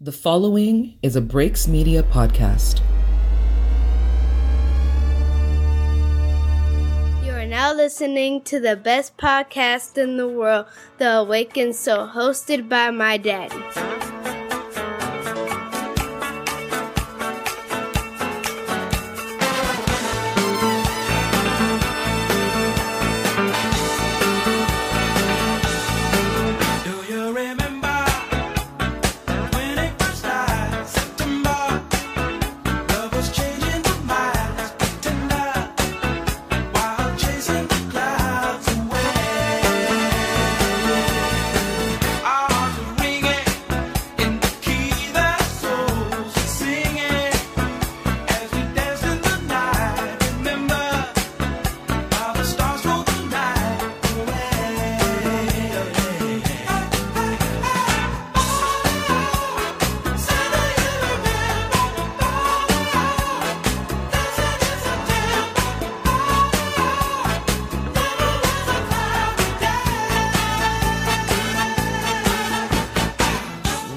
The following is a Breaks Media podcast. You are now listening to the best podcast in the world, The Awakened Soul, hosted by my daddy.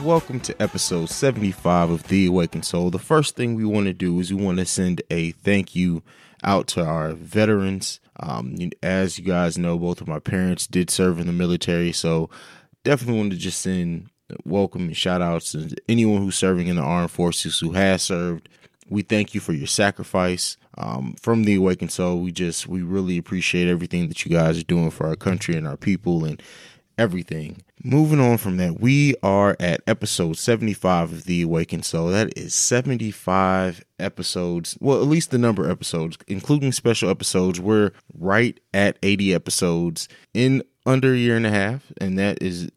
Welcome to episode 75 of The Awakened Soul. The first thing we want to do is we want to send a thank you out to our veterans. As you guys know, both of my parents did serve in the military, so definitely want to just send welcome and shout outs to anyone who's serving in the armed forces who has served. We thank you for your sacrifice. From The Awakened Soul, we really appreciate everything that you guys are doing for our country and our people and everything. Moving on from that, we are at episode 75 of The Awakened Soul. That is 75 episodes, well, at least the number of episodes, including special episodes. We're right at 80 episodes in under a year and a half, and that is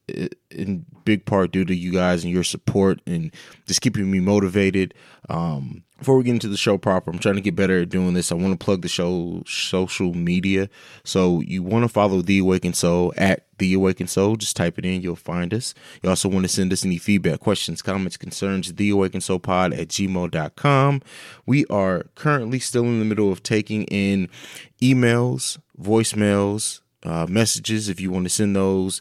in big part due to you guys and your support and just keeping me motivated. Before we get into the show proper, I'm trying to get better at doing this. I want to plug the show's social media. So you want to follow The Awakened Soul at The Awakened Soul. Just type it in. You'll find us. You also want to send us any feedback, questions, comments, concerns, theawakenedsoulpod@gmail.com. We are currently still in the middle of taking in emails, voicemails, messages if you want to send those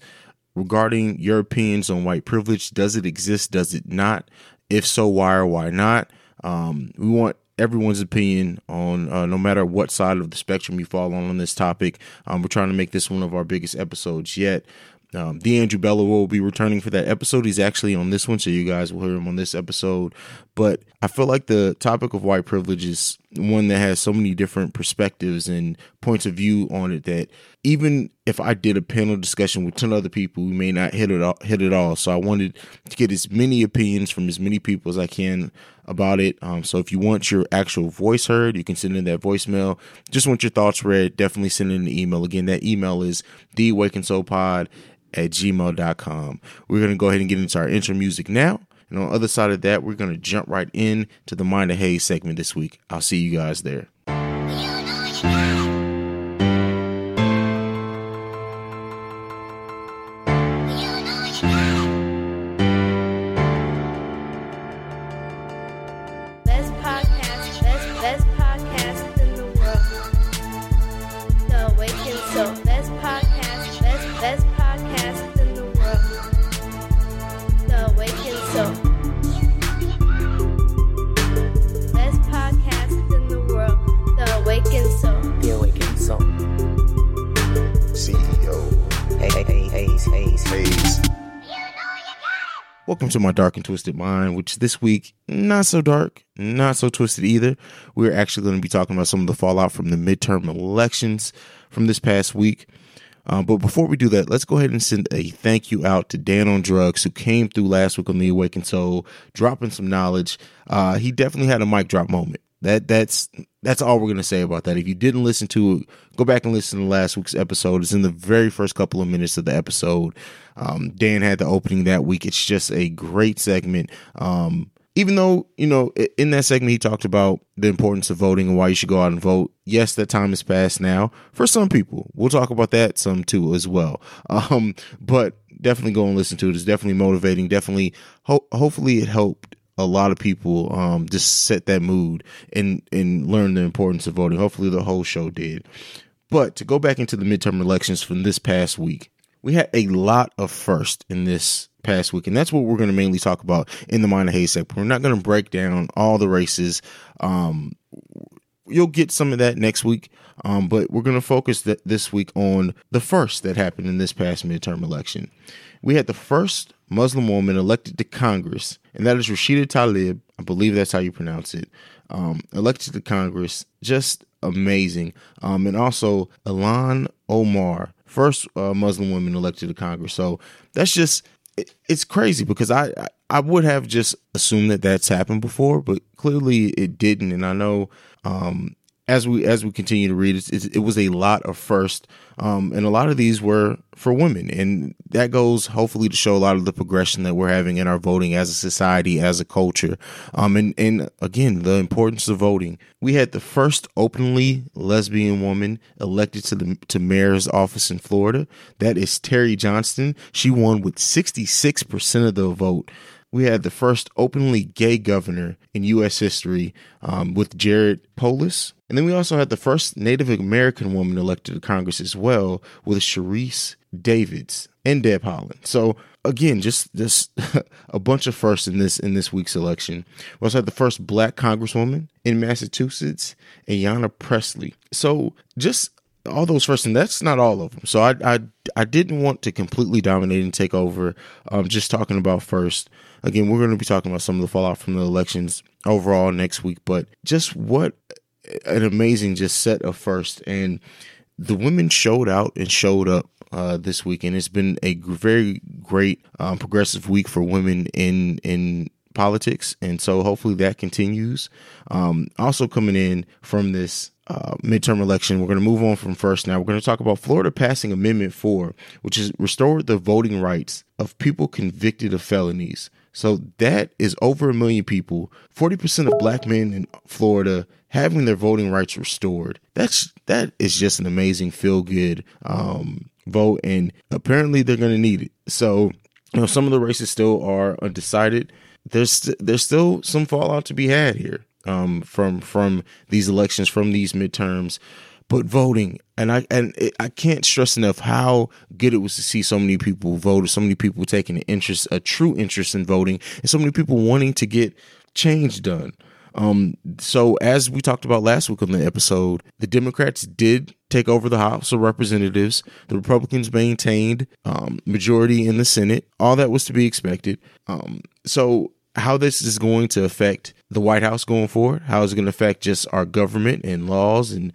regarding your opinions on white privilege. Does it exist? Does it not? If so, why or why not? We want everyone's opinion on no matter what side of the spectrum you fall on this topic. We're trying to make this one of our biggest episodes yet. The Andrew Bello will be returning for that episode. He's actually on this one, so you guys will hear him on this episode. But I feel like the topic of white privilege is one that has so many different perspectives and points of view on it that even if I did a panel discussion with 10 other people, we may not hit it all. So I wanted to get as many opinions from as many people as I can about it. So if you want your actual voice heard, you can send in that voicemail. Just want your thoughts read, definitely send in an email. Again, that email is theawakenedsoulpod@gmail.com. We're going to go ahead and get into our intro music now. And on the other side of that, we're going to jump right in to the Mind of Haize segment this week. I'll see you guys there. Welcome to my dark and twisted mind, which this week, not so dark, not so twisted either. We're actually going to be talking about some of the fallout from the midterm elections from this past week. But before we do that, let's go ahead and send a thank you out to Dan on Drugs, who came through last week on The Awakened Soul, dropping some knowledge. He definitely had a mic drop moment. That's all we're going to say about that. If you didn't listen to it, go back and listen to last week's episode. It's in the very first couple of minutes of the episode. Dan had the opening that week. It's just a great segment. Even though, in that segment, he talked about the importance of voting and why you should go out and vote. Yes, that time has passed now for some people. We'll talk about that some too as well. But definitely go and listen to it. It's definitely motivating. Definitely. Hopefully it helped a lot of people just set that mood and learn the importance of voting. Hopefully the whole show did. But to go back into the midterm elections from this past week, we had a lot of firsts in this past week, and that's what we're going to mainly talk about in the Mind of Haize segment. We're not going to break down all the races. You'll get some of that next week, but we're going to focus this week on the first that happened in this past midterm election. We had the first Muslim woman elected to Congress, and that is Rashida Tlaib. I believe that's how you pronounce it. Elected to Congress, just amazing. And also Ilhan Omar, first Muslim woman elected to Congress. So that's just, it's crazy because I would have just assumed that that's happened before, but clearly it didn't. And I know as we continue to read, it was a lot of firsts, and a lot of these were for women. And that goes hopefully to show a lot of the progression that we're having in our voting as a society, as a culture. And again, the importance of voting. We had the first openly lesbian woman elected to the mayor's office in Florida. That is Terry Johnston. She won with 66% of the vote. We had the first openly gay governor in U.S. history with Jared Polis. And then we also had the first Native American woman elected to Congress as well with Sharice Davids and Deb Haaland. So, again, just a bunch of firsts in this week's election. We also had the first black congresswoman in Massachusetts, Ayanna Pressley. So just all those firsts, and that's not all of them. So I didn't want to completely dominate and take over just talking about first. Again, we're going to be talking about some of the fallout from the elections overall next week, but just what an amazing just set of firsts. And the women showed out and showed up this week, and it's been a very great progressive week for women in politics, and so hopefully that continues. Also coming in from this midterm election, we're going to move on from first. Now we're going to talk about Florida passing Amendment 4, which has restored the voting rights of people convicted of felonies. So that is over 1 million people, 40% of black men in Florida having their voting rights restored. That is just an amazing feel-good vote, and apparently they're going to need it. So, you know, some of the races still are undecided. There's still some fallout to be had here. From these elections, from these midterms, but voting. And I can't stress enough how good it was to see so many people vote, so many people taking an interest, a true interest in voting, and so many people wanting to get change done. So as we talked about last week on the episode, the Democrats did take over the House of Representatives. The Republicans maintained majority in the Senate. All that was to be expected. So how this is going to affect the White House going forward, how it's going to affect just our government and laws and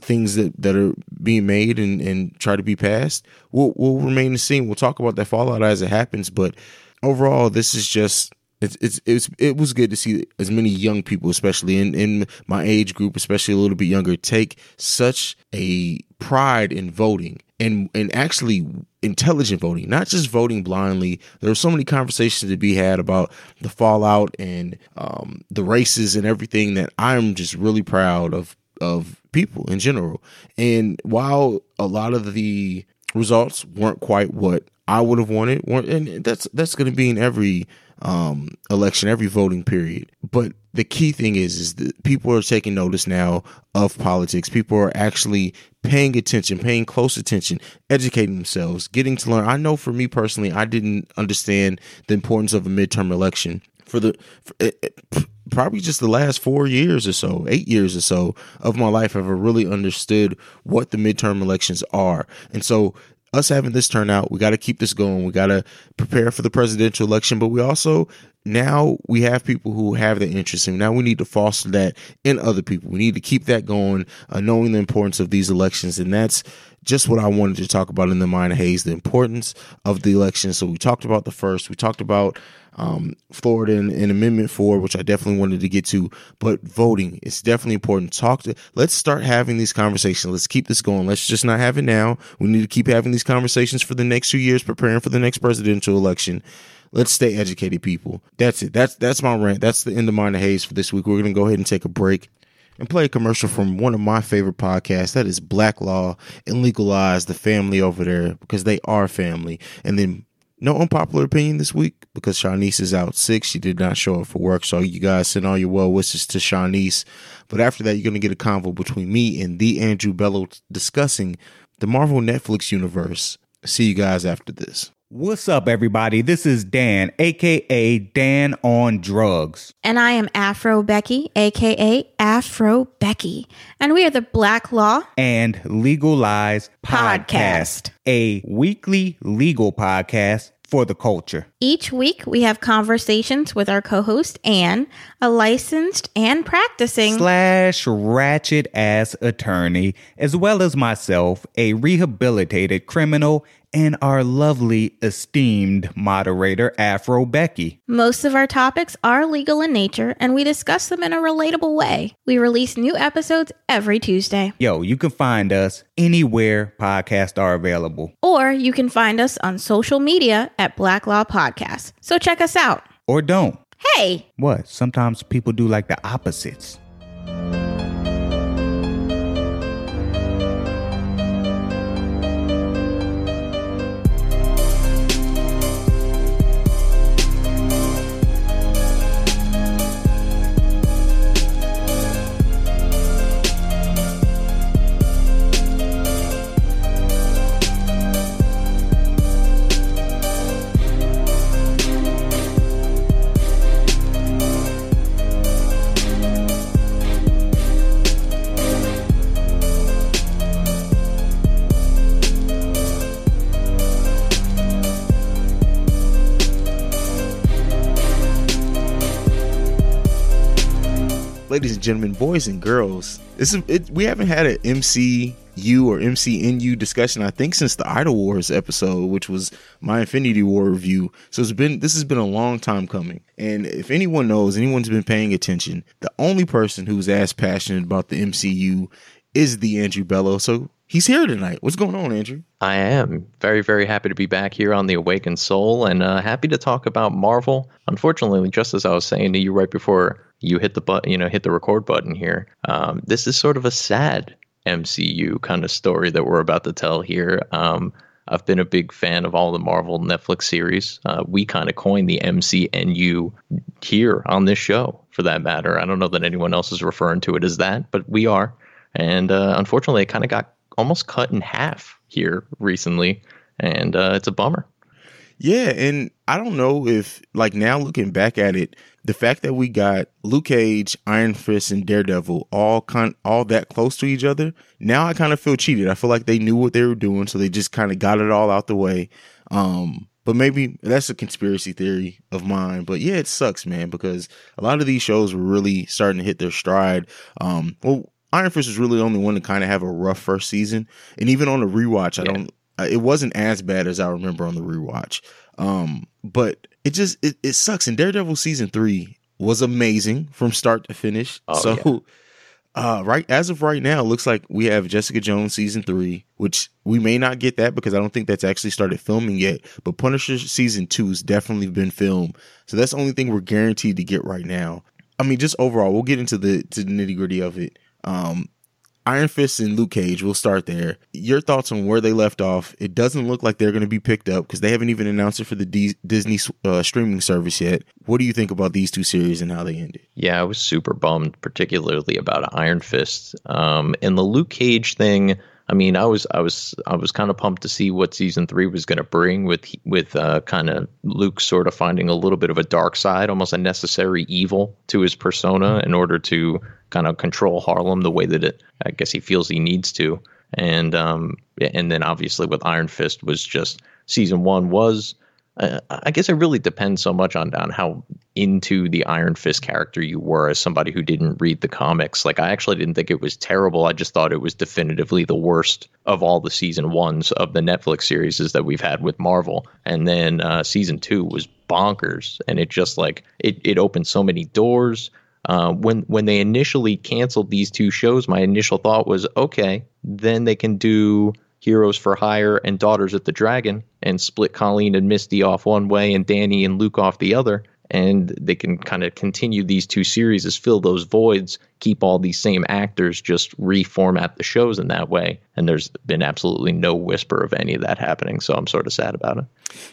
things that are being made and try to be passed, will remain the same. We'll talk about that fallout as it happens. But overall, this is just it was good to see as many young people, especially in my age group, especially a little bit younger, take such a pride in voting and actually intelligent voting, not just voting blindly. There are so many conversations to be had about the fallout and the races and everything that I'm just really proud of people in general. And while a lot of the results weren't quite what I would have wanted, and that's going to be in every election, every voting period. But the key thing is that people are taking notice now of politics. People are actually paying attention, paying close attention, educating themselves, getting to learn. I know for me personally, I didn't understand the importance of a midterm election for probably just the last 4 years or so, 8 years or so of my life. I've really understood what the midterm elections are. And so us having this turnout, we got to keep this going. We got to prepare for the presidential election, but we also, now we have people who have the interest, and now we need to foster that in other people. We need to keep that going, knowing the importance of these elections. And that's just what I wanted to talk about in the Mind of Haize, the importance of the election. So we talked about the first, we talked about Florida and Amendment 4, which I definitely wanted to get to, but voting is definitely important. Let's start having these conversations. Let's keep this going. Let's just not have it now. We need to keep having these conversations for the next 2 years, preparing for the next presidential election. Let's stay educated, people. That's it. That's my rant. That's the end of Mind of Haize for this week. We're going to go ahead and take a break and play a commercial from one of my favorite podcasts. That is Black Law and Legalize, the family over there, because they are family. And then no unpopular opinion this week because Shawnice is out sick. She did not show up for work. So you guys send all your well wishes to Shawnice. But after that, you're going to get a convo between me and the Andrew Bello discussing the Marvel Netflix universe. See you guys after this. What's up, everybody? This is Dan, a.k.a. Dan on Drugs. And I am Afro Becky, a.k.a. Afro Becky. And we are the Black Law and Legal Lies podcast, a weekly legal podcast for the culture. Each week, we have conversations with our co-host, Anne, a licensed and practicing / ratchet-ass attorney, as well as myself, a rehabilitated criminal, and our lovely, esteemed moderator, Afro Becky. Most of our topics are legal in nature, and we discuss them in a relatable way. We release new episodes every Tuesday. Yo, you can find us anywhere podcasts are available. Or you can find us on social media at Black Law Podcast. So check us out. Or don't. Hey! What? Sometimes people do like the opposites. Ladies and gentlemen, boys and girls, we haven't had an MCU or MCNU discussion, I think, since the Idol Wars episode, which was my Infinity War review. So this has been a long time coming. And if anyone knows, anyone's been paying attention, the only person who's as passionate about the MCU is the Andrew Bello. So he's here tonight. What's going on, Andrew? I am very, very happy to be back here on The Awakened Soul and happy to talk about Marvel. Unfortunately, just as I was saying to you right before you hit the record button here. This is sort of a sad MCU kind of story that we're about to tell here. I've been a big fan of all the Marvel Netflix series. We kind of coined the MCNU here on this show, for that matter. I don't know that anyone else is referring to it as that, but we are. And unfortunately, it kind of got almost cut in half here recently, and it's a bummer. Yeah, and I don't know if, like, now looking back at it, the fact that we got Luke Cage, Iron Fist, and Daredevil all that close to each other, now I kind of feel cheated. I feel like they knew what they were doing, so they just kind of got it all out the way. But maybe that's a conspiracy theory of mine. But yeah, it sucks, man, because a lot of these shows were really starting to hit their stride. Well, Iron Fist was really the only one to kind of have a rough first season. And even on a rewatch, it wasn't as bad as I remember on the rewatch. But it sucks. And Daredevil season 3 was amazing from start to finish. Oh, so yeah. As of right now, it looks like we have Jessica Jones season 3, which we may not get that because I don't think that's actually started filming yet. But Punisher season 2 has definitely been filmed. So that's the only thing we're guaranteed to get right now. I mean, just overall, we'll get into the nitty gritty of it. Iron Fist and Luke Cage, we'll start there. Your thoughts on where they left off? It doesn't look like they're going to be picked up because they haven't even announced it for the Disney streaming service yet. What do you think about these two series and how they ended? Yeah, I was super bummed, particularly about Iron Fist. And the Luke Cage thing, I mean, I was kind of pumped to see what season 3 was going to bring with kind of Luke sort of finding a little bit of a dark side, almost a necessary evil to his persona in order to kind of control Harlem the way that I guess he feels he needs to. And then obviously with Iron Fist was just season 1 was, I guess it really depends so much on how into the Iron Fist character you were as somebody who didn't read the comics. Like, I actually didn't think it was terrible. I just thought it was definitively the worst of all the season 1s of the Netflix series that we've had with Marvel. And then season 2 was bonkers. And it just, like, it opened so many doors. When they initially canceled these two shows, my initial thought was, okay, then they can do Heroes for Hire and Daughters of the Dragon and split Colleen and Misty off one way and Danny and Luke off the other. And they can kind of continue these two series, fill those voids, keep all these same actors, just reformat the shows in that way. And there's been absolutely no whisper of any of that happening. So I'm sort of sad about it.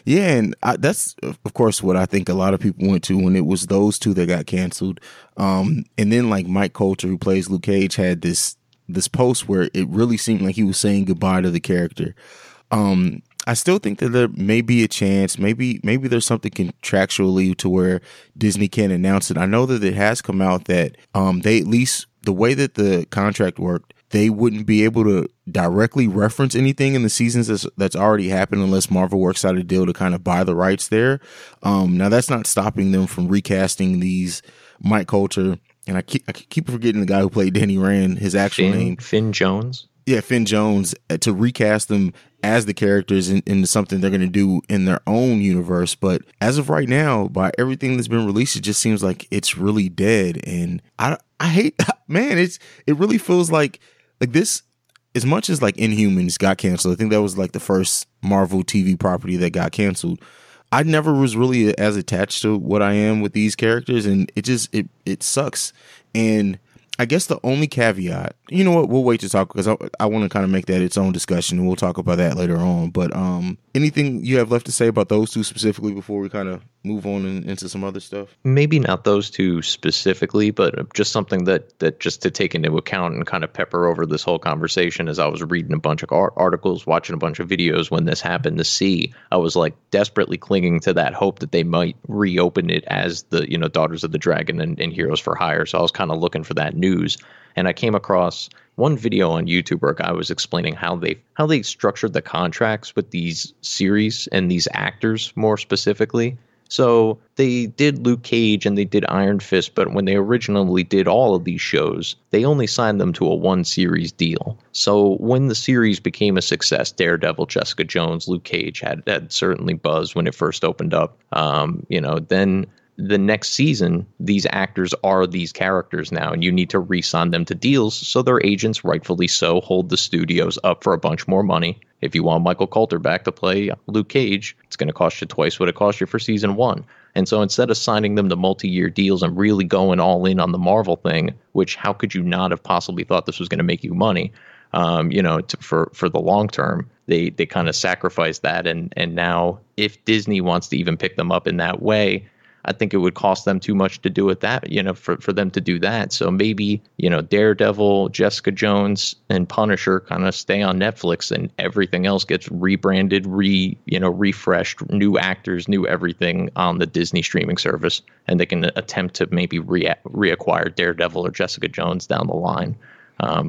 Yeah, and that's, of course, what I think a lot of people went to when it was those two that got canceled. And then, like, Mike Colter, who plays Luke Cage, had this post where it really seemed like he was saying goodbye to the character. I still think that there may be a chance, maybe there's something contractually to where Disney can't announce it. I know that it has come out that they, at least the way that the contract worked, they wouldn't be able to directly reference anything in the seasons that's already happened unless Marvel works out a deal to kind of buy the rights there. Now, that's not stopping them from recasting these Mike Colter, and I keep forgetting the guy who played Danny Rand, his actual name. Finn Jones? Yeah, Finn Jones, to recast them as the characters into something they're going to do in their own universe. But as of right now, by everything that's been released, it just seems like it's really dead. And I hate, man, it really feels like this, as much as like Inhumans got canceled, I think that was like the first Marvel TV property that got canceled. I never was really as attached to what I am with these characters, and it just, it sucks. And I guess the only caveat, you know what, we'll wait to talk because I want to kind of make that its own discussion. We'll talk about that later on. But anything you have left to say about those two specifically before we kind of move on into some other stuff? Maybe not those two specifically, but just something that just to take into account and kind of pepper over this whole conversation. As I was reading a bunch of articles, watching a bunch of videos when this happened to see, I was like desperately clinging to that hope that they might reopen it as the, you know, Daughters of the Dragon and Heroes for Hire. So I was kind of looking for that news. And I came across one video on YouTube where a guy was explaining how they structured the contracts with these series and these actors more specifically. So they did Luke Cage and they did Iron Fist, but when they originally did all of these shows, they only signed them to a one series deal. So when the series became a success, Daredevil, Jessica Jones, Luke Cage had certainly buzzed when it first opened up. Then the next season, these actors are these characters now, and you need to re-sign them to deals so their agents, rightfully so, hold the studios up for a bunch more money. If you want Michael Colter back to play Luke Cage, it's going to cost you twice what it cost you for season one. And so instead of signing them to multi-year deals and really going all in on the Marvel thing, which how could you not have possibly thought this was going to make you money, for the long term, they kind of sacrificed that. And now if Disney wants to even pick them up in that way, I think it would cost them too much to do it that, for them to do that. So maybe, Daredevil, Jessica Jones and Punisher kind of stay on Netflix and everything else gets rebranded, refreshed, new actors, new everything on the Disney streaming service. And they can attempt to maybe reacquire Daredevil or Jessica Jones down the line.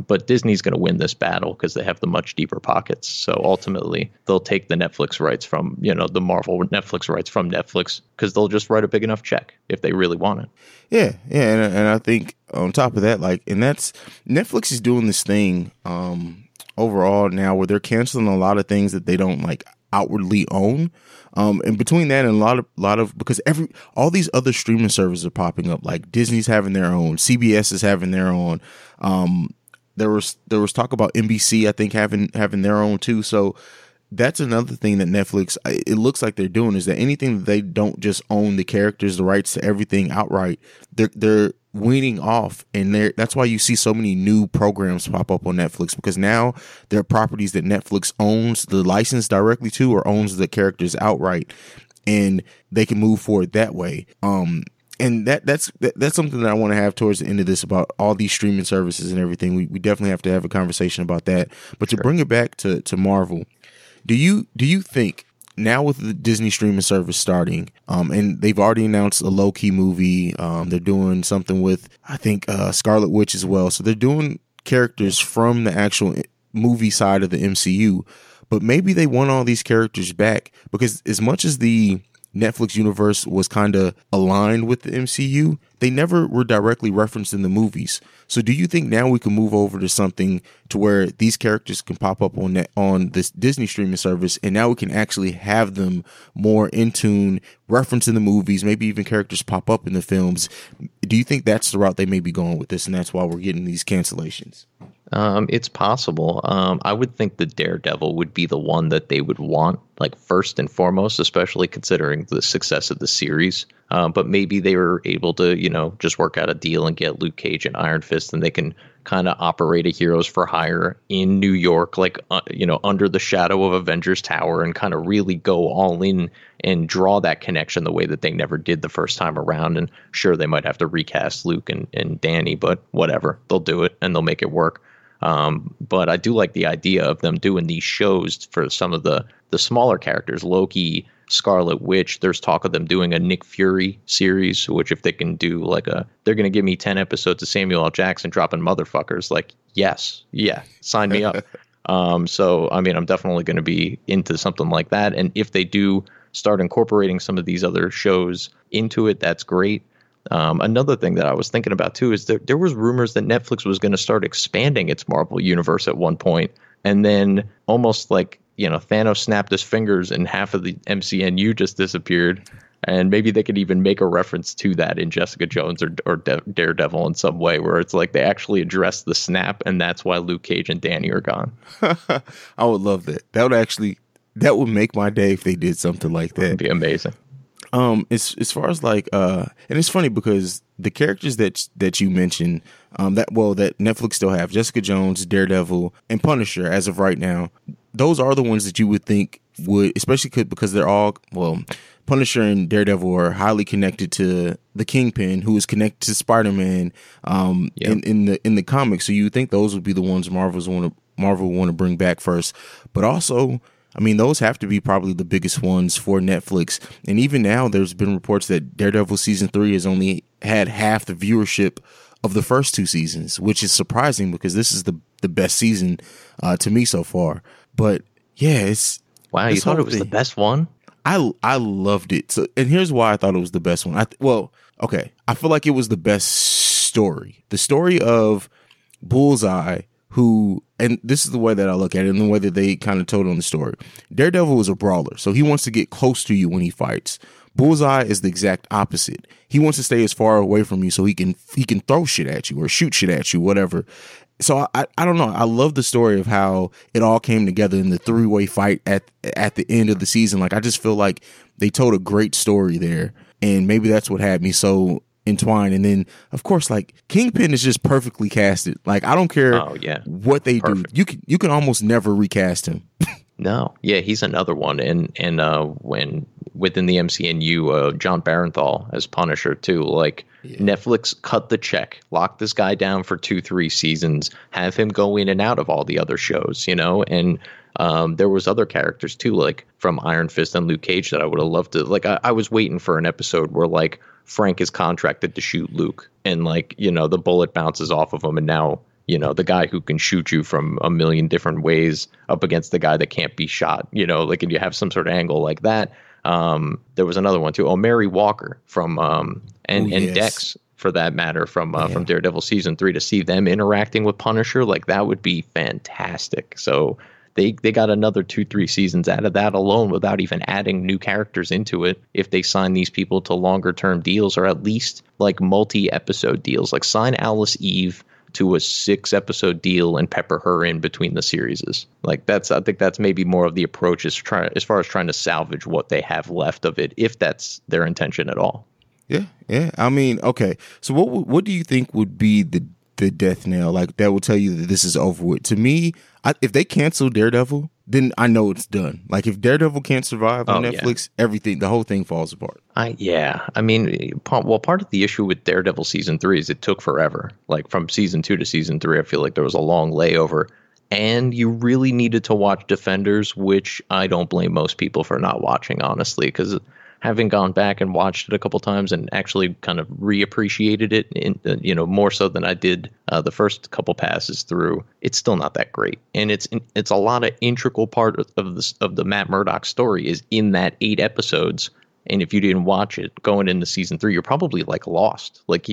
But Disney's going to win this battle because they have the much deeper pockets. So ultimately, they'll take the Netflix rights from, the Marvel Netflix rights from Netflix because they'll just write a big enough check if they really want it. Yeah. Yeah. And I think on top of that, Netflix is doing this thing overall now where they're canceling a lot of things that they don't outwardly own. And between that and a lot of because all these other streaming services are popping up, like Disney's having their own, CBS is having their own. There was talk about NBC, I think, having their own too. So that's another thing that Netflix, it looks like they're doing, is that anything that they don't just own the characters, the rights to everything outright, they're weaning off. And that's why you see so many new programs pop up on Netflix, because now there are properties that Netflix owns the license directly to or owns the characters outright, and they can move forward that way. And that's something that I want to have towards the end of this about all these streaming services and everything. We definitely have to have a conversation about that. But to bring it back to Marvel, do you think now with the Disney streaming service starting, and they've already announced a Loki movie, they're doing something with, I think, Scarlet Witch as well. So they're doing characters from the actual movie side of the MCU, but maybe they want all these characters back because as much as the Netflix universe was kind of aligned with the MCU, they never were directly referenced in the movies. So do you think now we can move over to something to where these characters can pop up on this Disney streaming service, and now we can actually have them more in tune, referenced in the movies, maybe even characters pop up in the films? Do you think that's the route they may be going with this, and that's why we're getting these cancellations? It's possible. I would think the Daredevil would be the one that they would want, first and foremost, especially considering the success of the series. But maybe they were able to, just work out a deal and get Luke Cage and Iron Fist, and they can kind of operate a Heroes for Hire in New York, under the shadow of Avengers Tower, and kind of really go all in and draw that connection the way that they never did the first time around. And sure, they might have to recast Luke and Danny, but whatever, they'll do it and they'll make it work. But I do like the idea of them doing these shows for some of the smaller characters, Loki, Scarlet Witch. There's talk of them doing a Nick Fury series, which if they can do like they're going to give me 10 episodes of Samuel L. Jackson dropping motherfuckers, like, yes, yeah, sign me up. So, I mean, I'm definitely going to be into something like that. And if they do start incorporating some of these other shows into it, that's great. Another thing that I was thinking about, too, is there was rumors that Netflix was going to start expanding its Marvel universe at one point. And then almost like, you know, Thanos snapped his fingers and half of the MCNU just disappeared. And maybe they could even make a reference to that in Jessica Jones or Daredevil in some way, where it's like they actually address the snap, and that's why Luke Cage and Danny are gone. I would love that. That would make my day if they did something like that. It would be amazing. As far as like, and it's funny because the characters that you mentioned, that Netflix still have, Jessica Jones, Daredevil, and Punisher as of right now, those are the ones that you would think would, especially because they're all, well, Punisher and Daredevil are highly connected to the Kingpin, who is connected to Spider-Man, in the comics. So you would think those would be the ones Marvel want to bring back first, but also, I mean, those have to be probably the biggest ones for Netflix. And even now, there's been reports that Daredevil season 3 has only had half the viewership of the first two seasons, which is surprising because this is the best season to me so far. But yeah, it's wow. You thought it was the best one? I loved it. So, and here's why I thought it was the best one. I feel like it was the best story. The story of Bullseye, who, and this is the way that I look at it and the way that they kind of told on the story. Daredevil was a brawler, so he wants to get close to you when he fights. Bullseye is the exact opposite. He wants to stay as far away from you so he can throw shit at you or shoot shit at you, whatever. So I don't know. I love the story of how it all came together in the three-way fight at the end of the season. Like, I just feel like they told a great story there, and maybe that's what had me so entwined. And then, of course, like, Kingpin is just perfectly casted. Like, I don't care what they do. You can almost never recast him. No. Yeah, he's another one. And when within the MCNU, John Barenthal as Punisher, too. Like, yeah. Netflix, cut the check, lock this guy down for 2-3 seasons, have him go in and out of all the other shows, you know? And there was other characters, too, like from Iron Fist and Luke Cage that I would have loved to. Like, I was waiting for an episode where, like, Frank is contracted to shoot Luke, and, like, you know, the bullet bounces off of him, and now, you know, the guy who can shoot you from a million different ways up against the guy that can't be shot, you know, like, and you have some sort of angle like that. There was another one too. Mary Walker from and Dex, for that matter, from Daredevil season 3, to see them interacting with Punisher, like, that would be fantastic. So they got another 2-3 seasons out of that alone without even adding new characters into it. If they sign these people to longer term deals, or at least like multi episode deals, like sign Alice Eve to a 6-episode deal and pepper her in between the series. Like, I think that's maybe more of the approach as far as trying to salvage what they have left of it, if that's their intention at all. Yeah. Yeah. I mean, okay. So what do you think would be the death nail? Like, that will tell you that this is over with. To me, if they cancel Daredevil, then I know it's done. Like, if Daredevil can't survive on Netflix, everything, the whole thing falls apart. Part of the issue with Daredevil season 3 is it took forever. Like, from season 2 to season 3, I feel like there was a long layover. And you really needed to watch Defenders, which I don't blame most people for not watching, honestly, because having gone back and watched it a couple times and actually kind of reappreciated it, more so than I did the first couple passes through, it's still not that great. And it's a lot of integral part of the Matt Murdock story is in that 8 episodes. And if you didn't watch it going into season 3, you're probably like lost. Like,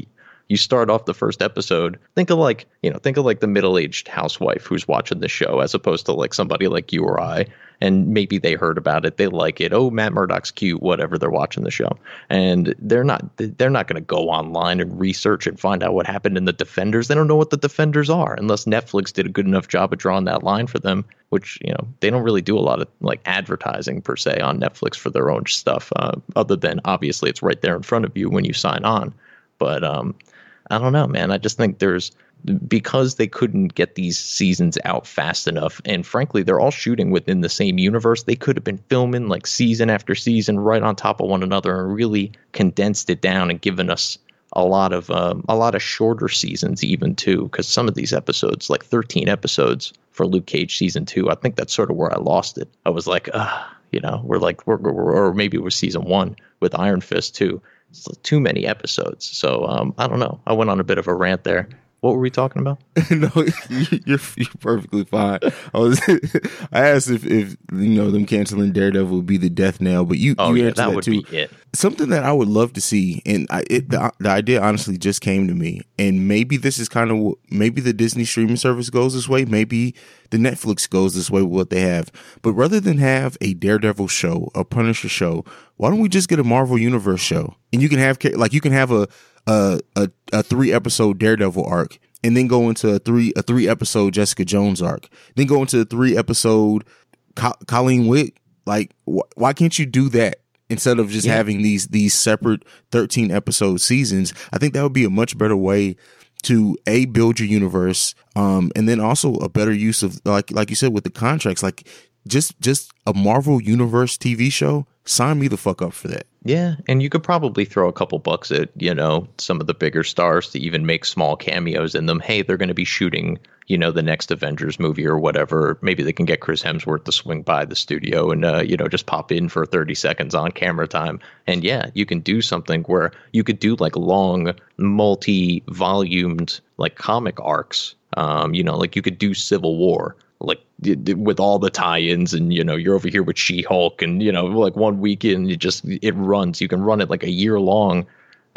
you start off the first episode, think of like the middle-aged housewife who's watching the show, as opposed to like somebody like you or I, and maybe they heard about it, they like it, oh, Matt Murdock's cute, whatever, they're watching the show, and they're not going to go online and research and find out what happened in the Defenders. They don't know what the Defenders are, unless Netflix did a good enough job of drawing that line for them, which, you know, they don't really do a lot of like advertising per se on Netflix for their own stuff, other than obviously it's right there in front of you when you sign on. But I don't know, man. I just think because they couldn't get these seasons out fast enough, and frankly, they're all shooting within the same universe. They could have been filming like season after season right on top of one another and really condensed it down and given us a lot of shorter seasons even too, because some of these episodes, like 13 episodes for Luke Cage season 2, I think that's sort of where I lost it. I was like, or maybe it was season 1 with Iron Fist too. It's too many episodes. So I don't know. I went on a bit of a rant there. What were we talking about? No, you're perfectly fine. I asked if them canceling Daredevil would be the death nail, but you answered that would too. Be it. Something that I would love to see, and the idea honestly just came to me, and maybe this is kind of maybe the Disney streaming service goes this way, maybe the Netflix goes this way with what they have. But rather than have a Daredevil show, a Punisher show, why don't we just get a Marvel Universe show? And you can have a 3-episode Daredevil arc, and then go into a three episode Jessica Jones arc, then go into a 3-episode Colleen Wing. Like, why can't you do that instead of just having these separate 13-episode seasons? I think that would be a much better way to build your universe, and then also a better use of like you said with the contracts, like just a Marvel Universe TV show. Sign me the fuck up for that. Yeah, and you could probably throw a couple bucks at, some of the bigger stars to even make small cameos in them. Hey, they're going to be shooting, the next Avengers movie or whatever. Maybe they can get Chris Hemsworth to swing by the studio and, just pop in for 30 seconds on camera time. And yeah, you can do something where you could do like long, multi-volumed like comic arcs. Like you could do Civil War. Like with all the tie-ins, and you're over here with She-Hulk, and like one weekend you can run it like a year long,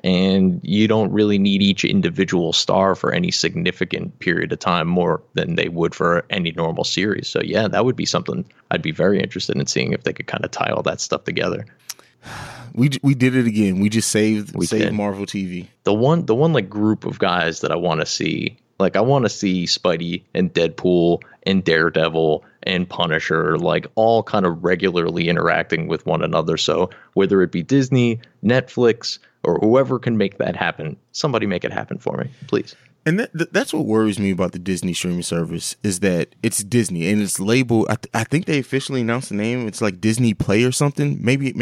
and you don't really need each individual star for any significant period of time more than they would for any normal series. So yeah, that would be something I'd be very interested in seeing if they could kind of tie all that stuff together. We did it again. We just saved Marvel TV. The one like group of guys that I want to see. Like, I want to see Spidey and Deadpool and Daredevil and Punisher, like, all kind of regularly interacting with one another. So whether it be Disney, Netflix, or whoever can make that happen, somebody make it happen for me, please. And that's what worries me about the Disney streaming service, is that it's Disney and it's labeled. I think they officially announced the name. It's like Disney Play or something. Maybe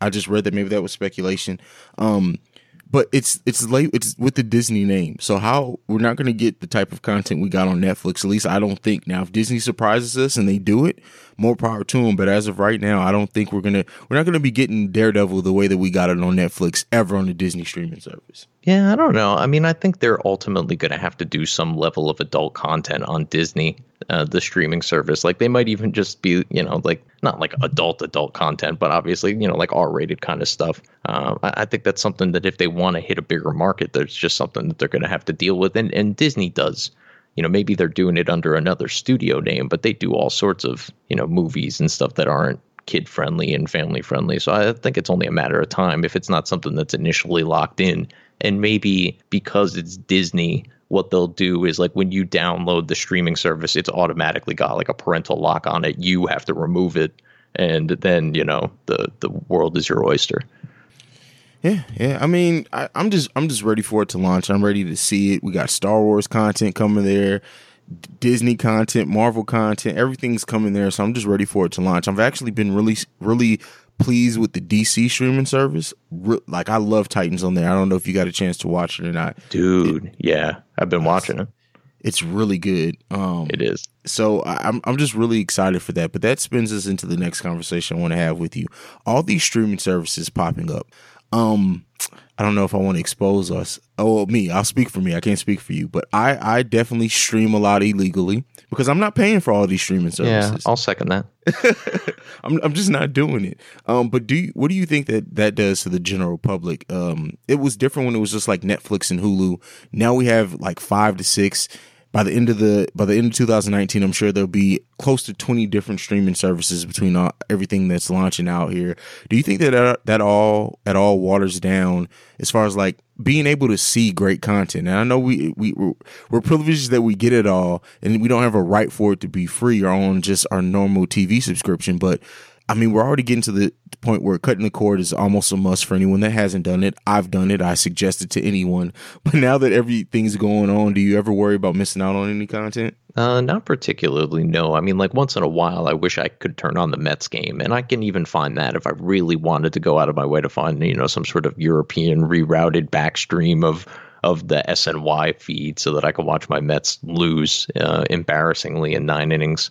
I just read that. Maybe that was speculation. But it's with the Disney name. So how we're not going to get the type of content we got on Netflix, at least I don't think. Now, if Disney surprises us and they do it, more power to them. But as of right now, I don't think we're not going to be getting Daredevil the way that we got it on Netflix ever on the Disney streaming service. Yeah, I don't know. I mean, I think they're ultimately going to have to do some level of adult content on Disney, the streaming service. Like, they might even just be, like, not like adult content, but obviously, like R-rated kind of stuff. I think that's something that if they want to hit a bigger market, there's just something that they're going to have to deal with. And Disney does. Maybe they're doing it under another studio name, but they do all sorts of, movies and stuff that aren't kid friendly and family friendly. So I think it's only a matter of time if it's not something that's initially locked in. And maybe because it's Disney, what they'll do is, like, when you download the streaming service, it's automatically got like a parental lock on it. You have to remove it. And then, the world is your oyster. Yeah. I mean, I'm just ready for it to launch. I'm ready to see it. We got Star Wars content coming there, Disney content, Marvel content, everything's coming there. So I'm just ready for it to launch. I've actually been really, really pleased with the DC streaming service. Like, I love Titans on there. I don't know if you got a chance to watch it or not. Dude, yeah, I've been watching it. It's really good. It is. So I'm just really excited for that. But that spins us into the next conversation I want to have with you. All these streaming services popping up. I don't know if I want to expose us. Oh, me. I'll speak for me. I can't speak for you. But I definitely stream a lot illegally because I'm not paying for all these streaming services. Yeah, I'll second that. I'm just not doing it. But what do you think that does to the general public? It was different when it was just like Netflix and Hulu. Now we have like 5 to 6. By the end of 2019, I'm sure there'll be close to 20 different streaming services between everything that's launching out here. Do you think that all at all waters down as far as like being able to see great content? And I know we're privileged that we get it all, and we don't have a right for it to be free or on just our normal TV subscription. But I mean, we're already getting to the point where cutting the cord is almost a must for anyone that hasn't done it. I've done it. I suggest it to anyone. But now that everything's going on, do you ever worry about missing out on any content? Not particularly, no. I mean, like, once in a while, I wish I could turn on the Mets game, and I can even find that if I really wanted to go out of my way to find, you know, some sort of European rerouted backstream of the SNY feed so that I could watch my Mets lose embarrassingly in 9 innings.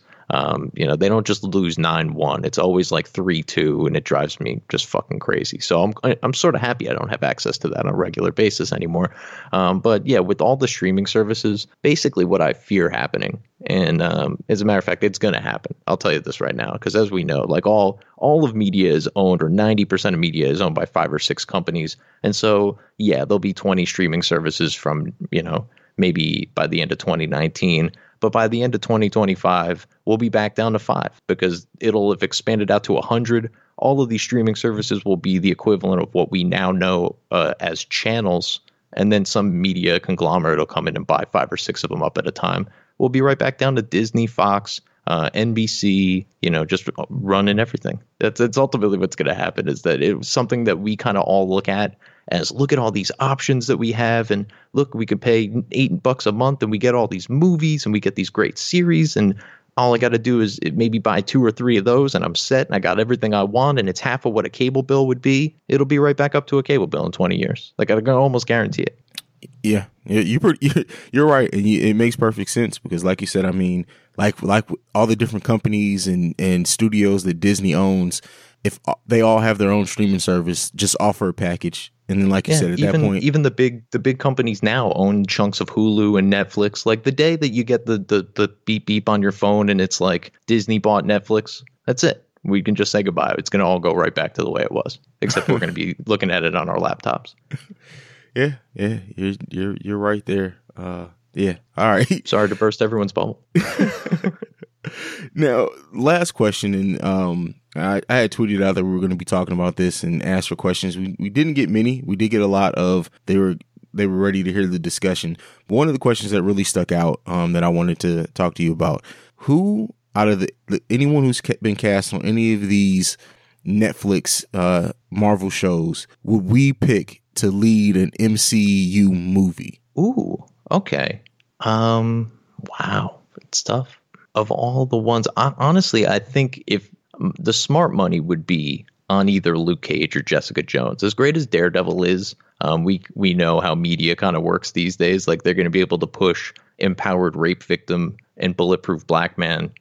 You know, they don't just lose 9-1. It's always like 3-2, and it drives me just fucking crazy. So I'm sort of happy I don't have access to that on a regular basis anymore. But yeah, with all the streaming services, basically what I fear happening, and as a matter of fact, it's going to happen. I'll tell you this right now, because as we know, like all of media is owned, or 90% of media is owned by 5 or 6 companies. And so, yeah, there'll be 20 streaming services from, you know, maybe by the end of 2019. But by the end of 2025, we'll be back down to 5 because it'll have expanded out to 100. All of these streaming services will be the equivalent of what we now know as channels. And then some media conglomerate will come in and buy 5 or 6 of them up at a time. We'll be right back down to Disney, Fox, NBC, you know, just running everything. That's ultimately what's going to happen, is that it was something that we kind of all look at as, look at all these options that we have, and look, we could pay $8 a month and we get all these movies and we get these great series, and all I got to do is maybe buy 2 or 3 of those and I'm set and I got everything I want, and it's half of what a cable bill would be. It'll be right back up to a cable bill in 20 years. Like, I can almost guarantee it. Yeah, you're right. And it makes perfect sense because, like you said, I mean, like all the different companies and studios that Disney owns, if they all have their own streaming service, just offer a package. And then, like you said, at that point, even the big companies now own chunks of Hulu and Netflix. Like, the day that you get the beep beep on your phone and it's like Disney bought Netflix, that's it. We can just say goodbye. It's going to all go right back to the way it was, except we're going to be looking at it on our laptops. Yeah, you're right there. Yeah, all right. Sorry to burst everyone's bubble. Now, last question, and I had tweeted out that we were going to be talking about this and asked for questions. We didn't get many. We did get a lot of. They were ready to hear the discussion. But one of the questions that really stuck out that I wanted to talk to you about: who out of anyone who's been cast on any of these Netflix Marvel shows would we pick to lead an MCU movie? Ooh, okay. Wow, it's tough. Of all the ones, honestly, I think if the smart money would be on either Luke Cage or Jessica Jones. As great as Daredevil is, we know how media kind of works these days. Like, they're going to be able to push empowered rape victim and bulletproof black man,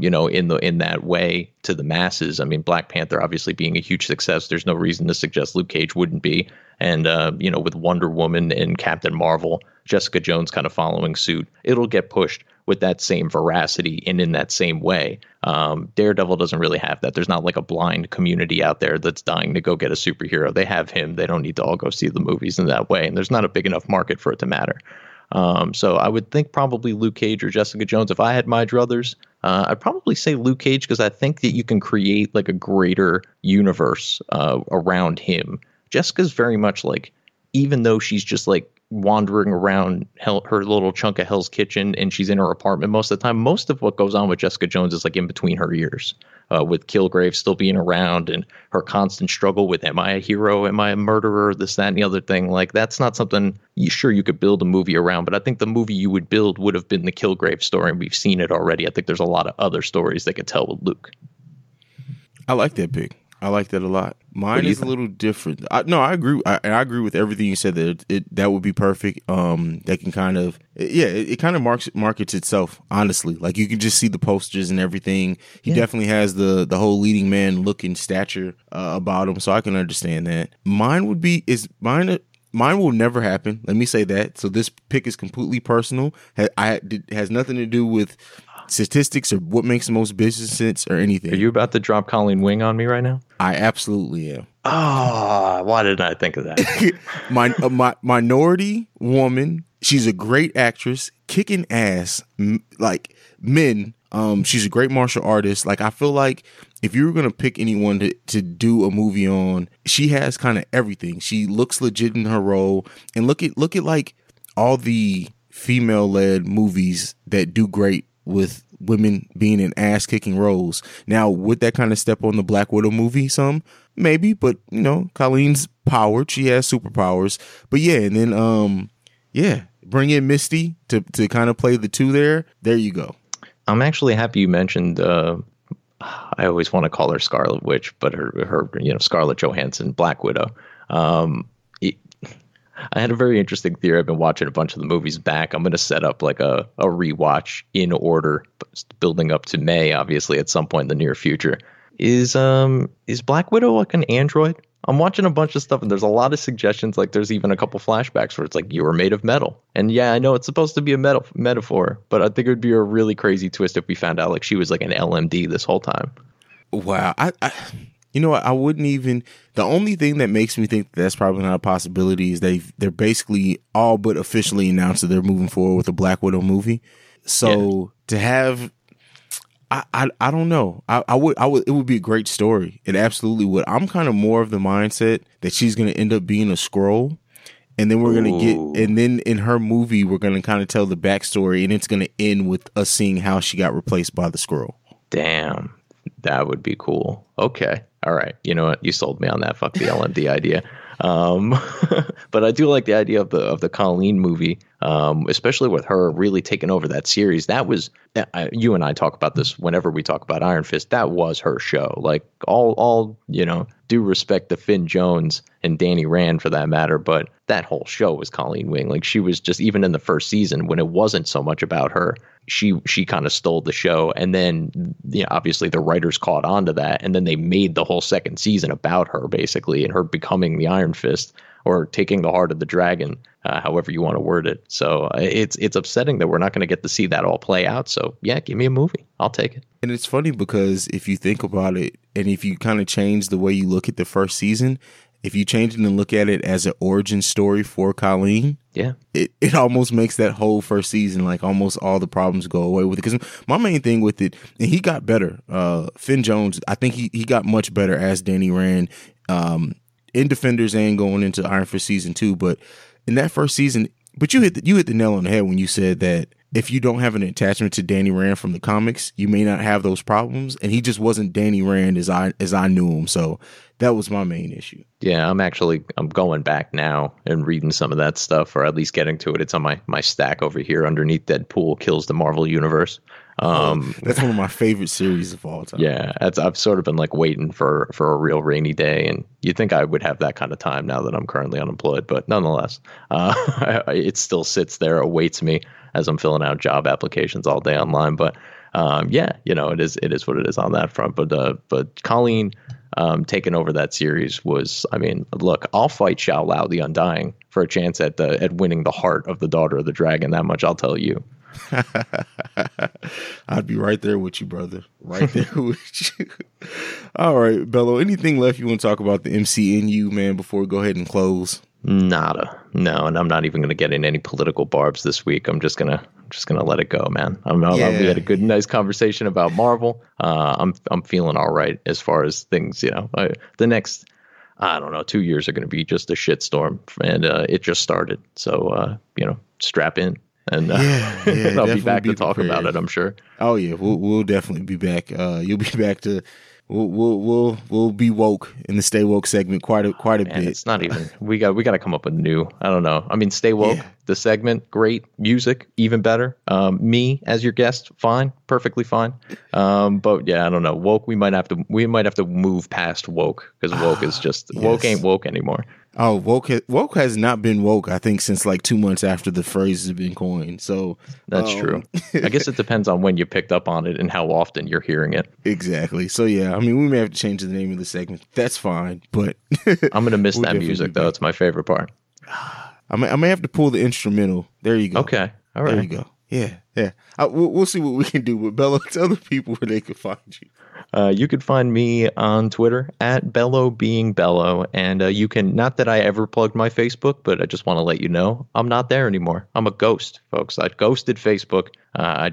you know, in that way to the masses. I mean, Black Panther obviously being a huge success, there's no reason to suggest Luke Cage wouldn't be. And, you know, with Wonder Woman and Captain Marvel, Jessica Jones kind of following suit, it'll get pushed with that same veracity and in that same way. Daredevil doesn't really have that. There's not like a blind community out there that's dying to go get a superhero. They have him. They don't need to all go see the movies in that way. And there's not a big enough market for it to matter. So I would think probably Luke Cage or Jessica Jones. If I had my druthers, I'd probably say Luke Cage, because I think that you can create like a greater universe around him. Jessica's very much like, even though she's just like wandering around her little chunk of Hell's Kitchen and she's in her apartment most of the time, most of what goes on with Jessica Jones is like in between her ears, with Kilgrave still being around and her constant struggle with, am I a hero? Am I a murderer? This, that, and the other thing. Like, that's not something you could build a movie around, but I think the movie you would build would have been the Kilgrave story, and we've seen it already. I think there's a lot of other stories they could tell with Luke. I like that pick. I like that a lot. Mine is a little different. I agree. I agree with everything you said. That that would be perfect. That can kind of, yeah, it kind of markets itself. Honestly, like, you can just see the posters and everything. He definitely has the whole leading man look and stature about him. So I can understand that. Mine would be Mine will never happen. Let me say that. So this pick is completely personal. Has nothing to do with statistics or what makes the most business sense or anything. Are you about to drop Colleen Wing on me right now? I absolutely am. Oh, why didn't I think of that? my minority woman. She's a great actress, kicking ass like men. She's a great martial artist. Like, I feel like if you were going to pick anyone to do a movie on, she has kind of everything. She looks legit in her role. And look at like all the female led movies that do great with women being in ass kicking roles. Now, would that kind of step on the Black Widow movie some? Maybe, but you know, Colleen's powered. She has superpowers. But yeah, and then, yeah, Bring in Misty to kind of play the two there. There you go. I'm actually happy you mentioned. I always want to call her Scarlet Witch, but her Scarlett Johansson, Black Widow. I had a very interesting theory. I've been watching a bunch of the movies back. I'm going to set up like a rewatch in order, building up to May, obviously, at some point in the near future. Is Black Widow like an android? I'm watching a bunch of stuff, and there's a lot of suggestions. Like, there's even a couple flashbacks where it's like, you were made of metal. And yeah, I know it's supposed to be a metaphor, but I think it would be a really crazy twist if we found out like she was like an LMD this whole time. Wow. I wouldn't even. The only thing that makes me think that's probably not a possibility is they're basically all but officially announced that they're moving forward with a Black Widow movie. So to have, I don't know. I would. It would be a great story. It absolutely would. I'm kind of more of the mindset that she's going to end up being a Skrull, and then and then in her movie we're going to kind of tell the backstory, and it's going to end with us seeing how she got replaced by the Skrull. Damn. That would be cool. Okay. All right. You know what? You sold me on that. Fuck the LMD idea. But I do like the idea of the Colleen movie, especially with her really taking over that series. That was, you and I talk about this whenever we talk about Iron Fist. That was her show. Like all due respect to Finn Jones and Danny Rand for that matter. But that whole show was Colleen Wing. Like she was just, even in the first season when it wasn't so much about her, she kind of stole the show. And then, obviously the writers caught on to that. And then they made the whole second season about her basically, and her becoming the Iron Fist or taking the heart of the dragon, however you want to word it. So it's upsetting that we're not going to get to see that all play out. So yeah, give me a movie. I'll take it. And it's funny because if you think about it, and if you kind of change the way you look at the first season, if you change it and look at it as an origin story for Colleen, yeah, it almost makes that whole first season, like almost all the problems go away with it. Because my main thing with it, and he got better. Finn Jones, I think he got much better as Danny Rand in Defenders and going into Iron Fist season 2. But in that first season, but you hit the nail on the head when you said that if you don't have an attachment to Danny Rand from the comics, you may not have those problems. And he just wasn't Danny Rand as I knew him. So that was my main issue. Yeah, I'm going back now and reading some of that stuff, or at least getting to it. It's on my stack over here underneath Deadpool Kills the Marvel Universe. That's one of my favorite series of all time. Yeah, I've sort of been like waiting for a real rainy day, and you'd think I would have that kind of time now that I'm currently unemployed, but nonetheless, it still sits there, awaits me as I'm filling out job applications all day online. But it is what it is on that front. But Colleen taking over that series was, I mean, look, I'll fight Xiao Lao the Undying for a chance at winning the heart of the Daughter of the Dragon. That much I'll tell you. I'd be right there with you, brother. Right there with you. All right, Bello, anything left you want to talk about the MCNU, man, before we go ahead and close? Nada. No, and I'm not even going to get in any political barbs this week. I'm just going to let it go, man. We had a good, nice conversation about Marvel. I'm feeling all right as far as things, the next, I don't know, 2 years are going to be just a shitstorm, and it just started. So, strap in. And and I'll be back to talk about it, I'm sure. Oh yeah, we'll definitely be back. You'll be back to we'll be woke in the Stay Woke segment quite a bit. It's not even we got to come up with new. I don't know. I mean, Stay Woke, the segment, great music, even better. Me as your guest, fine, perfectly fine. But yeah, I don't know. Woke, we might have to move past woke, because woke is just woke ain't woke anymore. Oh, woke has not been woke, I think, since like 2 months after the phrase has been coined. So that's true. I guess it depends on when you picked up on it and how often you're hearing it. Exactly. So, yeah, I mean, we may have to change the name of the segment. That's fine. But I'm going to miss that music, though. It's my favorite part. I may have to pull the instrumental. There you go. Okay. All right. There you go. Yeah. Yeah. We'll see what we can do. But Bello, tell the people where they can find you. You could find me on Twitter at Bello Being Bello. And you can, not that I ever plugged my Facebook, but I just want to let you know I'm not there anymore. I'm a ghost, folks. I ghosted Facebook. I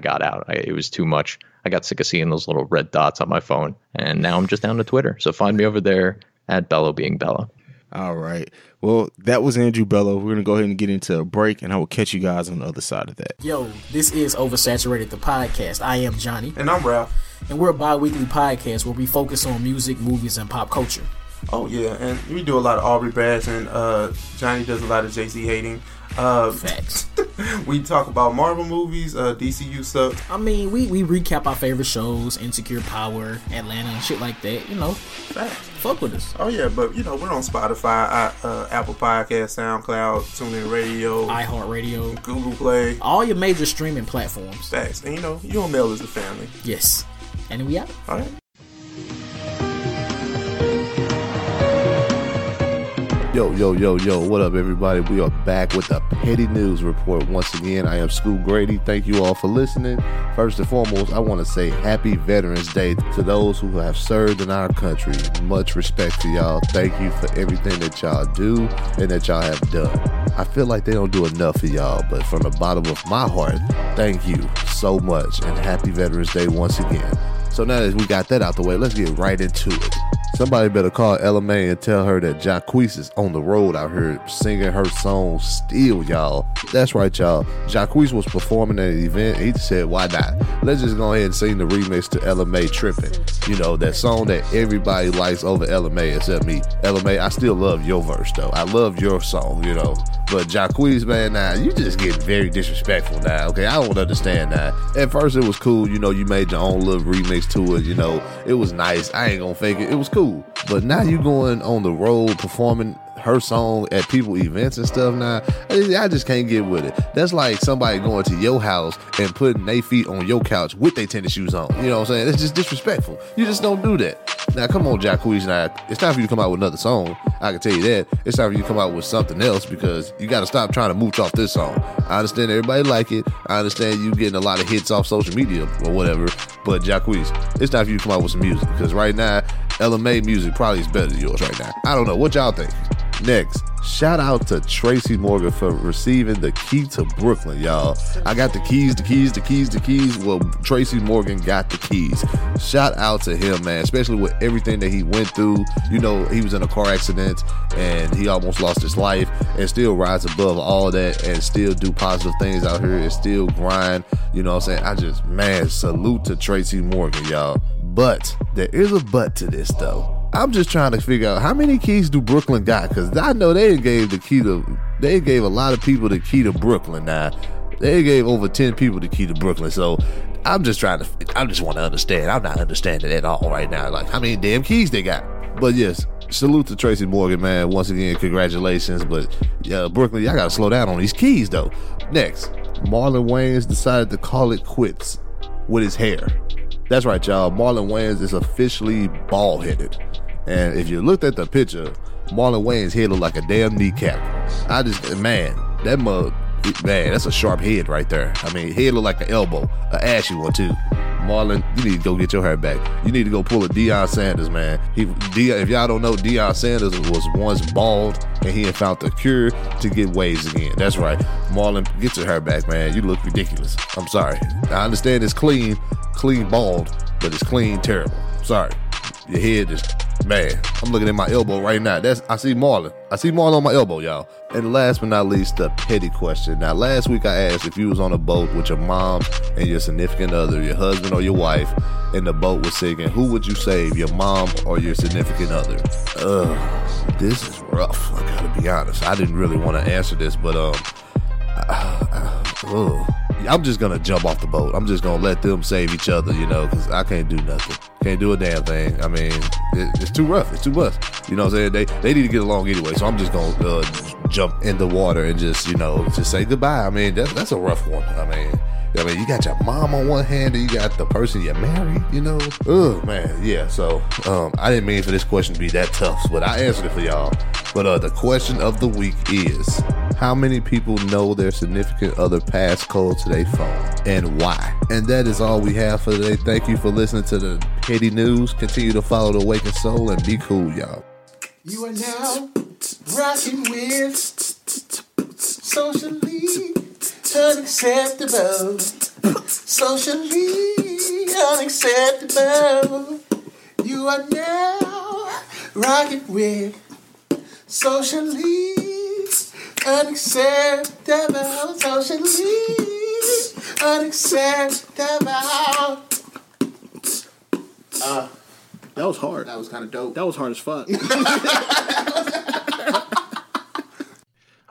got out. It was too much. I got sick of seeing those little red dots on my phone. And now I'm just down to Twitter. So find me over there at Bello Being Bello. All right. Well, that was Andrew Bello. We're going to go ahead and get into a break, and I will catch you guys on the other side of that. Yo, this is Oversaturated, the podcast. I am Johnny. And I'm Ralph. And we're a bi-weekly podcast where we focus on music, movies, and pop culture. Oh, yeah, and we do a lot of Aubrey Bass, and Johnny does a lot of Jay-Z hating. Facts. We talk about Marvel movies, DCU stuff. I mean, we recap our favorite shows, Insecure, Power, Atlanta, and shit like that. You know, facts. Fuck with us. Oh yeah, but you know we're on Spotify, Apple Podcasts, SoundCloud, TuneIn Radio, iHeartRadio, Google Play, all your major streaming platforms. Facts, and you know you don't mail as a family. Yes, and we out. All right. Yo, what up, everybody? We are back with the Petty News Report. Once again, I am Scoop Grady. Thank you all for listening. First and foremost, I want to say happy Veterans Day to those who have served in our country. Much respect to y'all. Thank you for everything that y'all do and that y'all have done. I feel like they don't do enough for y'all, but from the bottom of my heart, thank you so much, and happy Veterans Day once again. So now that we got that out the way, let's get right into it. Somebody better call Ella Mai and tell her that Jacquees is on the road out here singing her song still, y'all. That's right, y'all. Jacquees was performing at an event. He said, why not? Let's just go ahead and sing the remix to Ella Mai Trippin'. You know, that song that everybody likes over Ella Mai except me. Ella Mai, I still love your verse, though. I love your song, you know. But Jacquees, man, now you just get very disrespectful now, okay? I don't understand that. At first, it was cool. You know, you made your own little remix to it. You know, it was nice. I ain't gonna fake it. It was cool. But now you going on the road performing her song at people events and stuff. Now I just can't get with it. That's like somebody going to your house and putting their feet on your couch with their tennis shoes on. You know what I'm saying? It's just disrespectful. You just don't do that. Now come on, Jacquees. Now it's time for you to come out with another song. I can tell you that. It's time for you to come out with something else, because you got to stop trying to mooch off this song. I understand everybody like it. I understand you getting a lot of hits off social media or whatever. But Jacquees, it's time for you to come out with some music, because right now Ella Mai music probably is better than yours right now. I don't know. What y'all think? Next, shout out to Tracy Morgan for receiving the key to Brooklyn, y'all. I got the keys. Well, Tracy Morgan got the keys. Shout out to him, man, especially with everything that he went through. You know, he was in a car accident and he almost lost his life, and still rise above all that and still do positive things out here and still grind. You know what I'm saying? I just, man, salute to Tracy Morgan, y'all. But there is a but to this, though. I'm just trying to figure out how many keys do Brooklyn got, because I know they gave a lot of people the key to Brooklyn. Now they gave over 10 people the key to Brooklyn. So I just want to understand. I'm not understanding at all right now. Like, how many damn keys they got? But yes, salute to Tracy Morgan, man. Once again, congratulations. But yeah, Brooklyn, y'all gotta slow down on these keys, though. Next, Marlon Wayans decided to call it quits with his hair. That's right, y'all. Marlon Wayans is officially bald-headed. And if you looked at the picture, Marlon Wayans' head looked like a damn kneecap. That's a sharp head right there. I mean, head looked like an elbow, an ashy one too. Marlon, you need to go get your hair back. You need to go pull a Deion Sanders, man. If y'all don't know, Deion Sanders was once bald, and he had found the cure to get waves again. That's right. Marlon, get your hair back, man. You look ridiculous. I'm sorry. I understand it's clean bald, but it's clean terrible. Sorry. Your head is... Man, I'm looking at my elbow right now. I see Marlon. I see Marlon on my elbow, y'all. And last but not least, the petty question. Now, last week I asked if you was on a boat with your mom and your significant other, your husband or your wife, and the boat was sinking, who would you save, your mom or your significant other? This is rough. I gotta be honest. I didn't really want to answer this, but I'm just gonna jump off the boat. I'm just gonna let them save each other, you know, because I can't do nothing. Can't do a damn thing. I mean, it's too rough. It's too rough. You know what I'm saying? They need to get along anyway, so I'm just gonna jump in the water and just, you know, just say goodbye. I mean, that's a rough one. I mean, you got your mom on one hand and you got the person you married, you know? Oh, man, yeah. So, I didn't mean for this question to be that tough, but I answered it for y'all. But the question of the week is, how many people know their significant other passcode to their phone and why? And that is all we have for today. Thank you for listening to the Petty News. Continue to follow The Awakened Soul and be cool, y'all. You are now rocking with Socially Unacceptable. Socially Unacceptable. You are now rocking with Socially Unacceptable. Socially Unacceptable. That was hard. That was kind of dope. That was hard as fuck.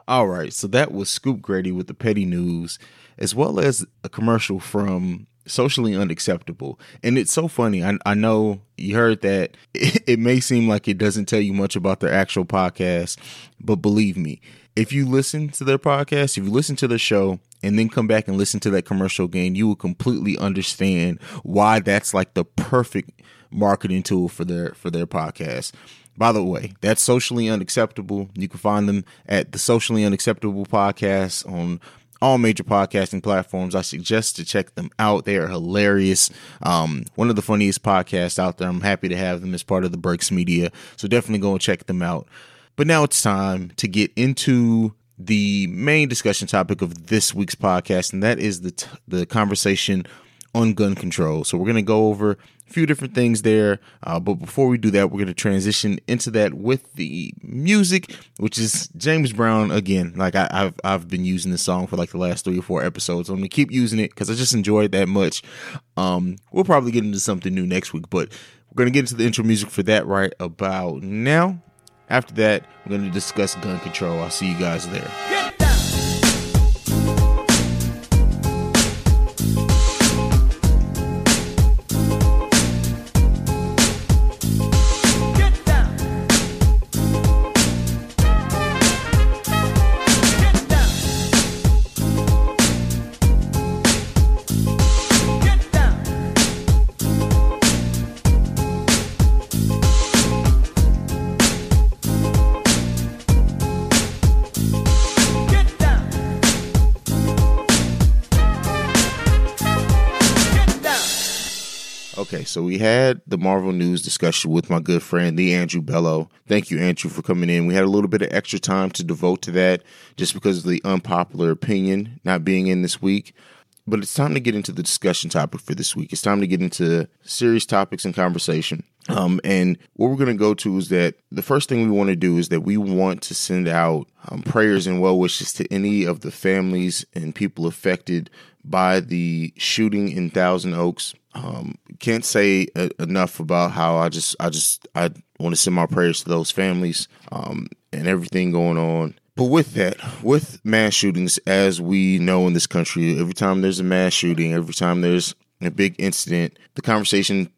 All right, so that was Scoop Grady with the petty news, as well as a commercial from Socially Unacceptable. And it's so funny. I know you heard that. It may seem like it doesn't tell you much about their actual podcast, but believe me, if you listen to their podcast, if you listen to the show, and then come back and listen to that commercial again, you will completely understand why that's like the perfect marketing tool for their podcast. By the way, that's Socially Unacceptable. You can find them at the Socially Unacceptable Podcast on all major podcasting platforms. I suggest to check them out. They are hilarious. One of the funniest podcasts out there. I'm happy to have them as part of the Breaks Media. So definitely go and check them out. But now it's time to get into the main discussion topic of this week's podcast, and that is the conversation on gun control. So we're going to go over a few different things there. But before we do that, we're going to transition into that with the music, which is James Brown again. Like I've been using this song for like the last 3 or 4 episodes. I'm going to keep using it because I just enjoy it that much. We'll probably get into something new next week, but we're going to get into the intro music for that right about now. After that, we're going to discuss gun control. I'll see you guys there. Get down. So we had the Marvel news discussion with my good friend, the Andrew Bello. Thank you, Andrew, for coming in. We had a little bit of extra time to devote to that just because of the unpopular opinion not being in this week. But it's time to get into the discussion topic for this week. It's time to get into serious topics and conversation. And what we're going to go to is that the first thing we want to do is that we want to send out prayers and well wishes to any of the families and people affected by the shooting in Thousand Oaks. Can't say enough about how I want to send my prayers to those families and everything going on. But with that, with mass shootings, as we know in this country, every time there's a mass shooting, every time there's a big incident, the conversation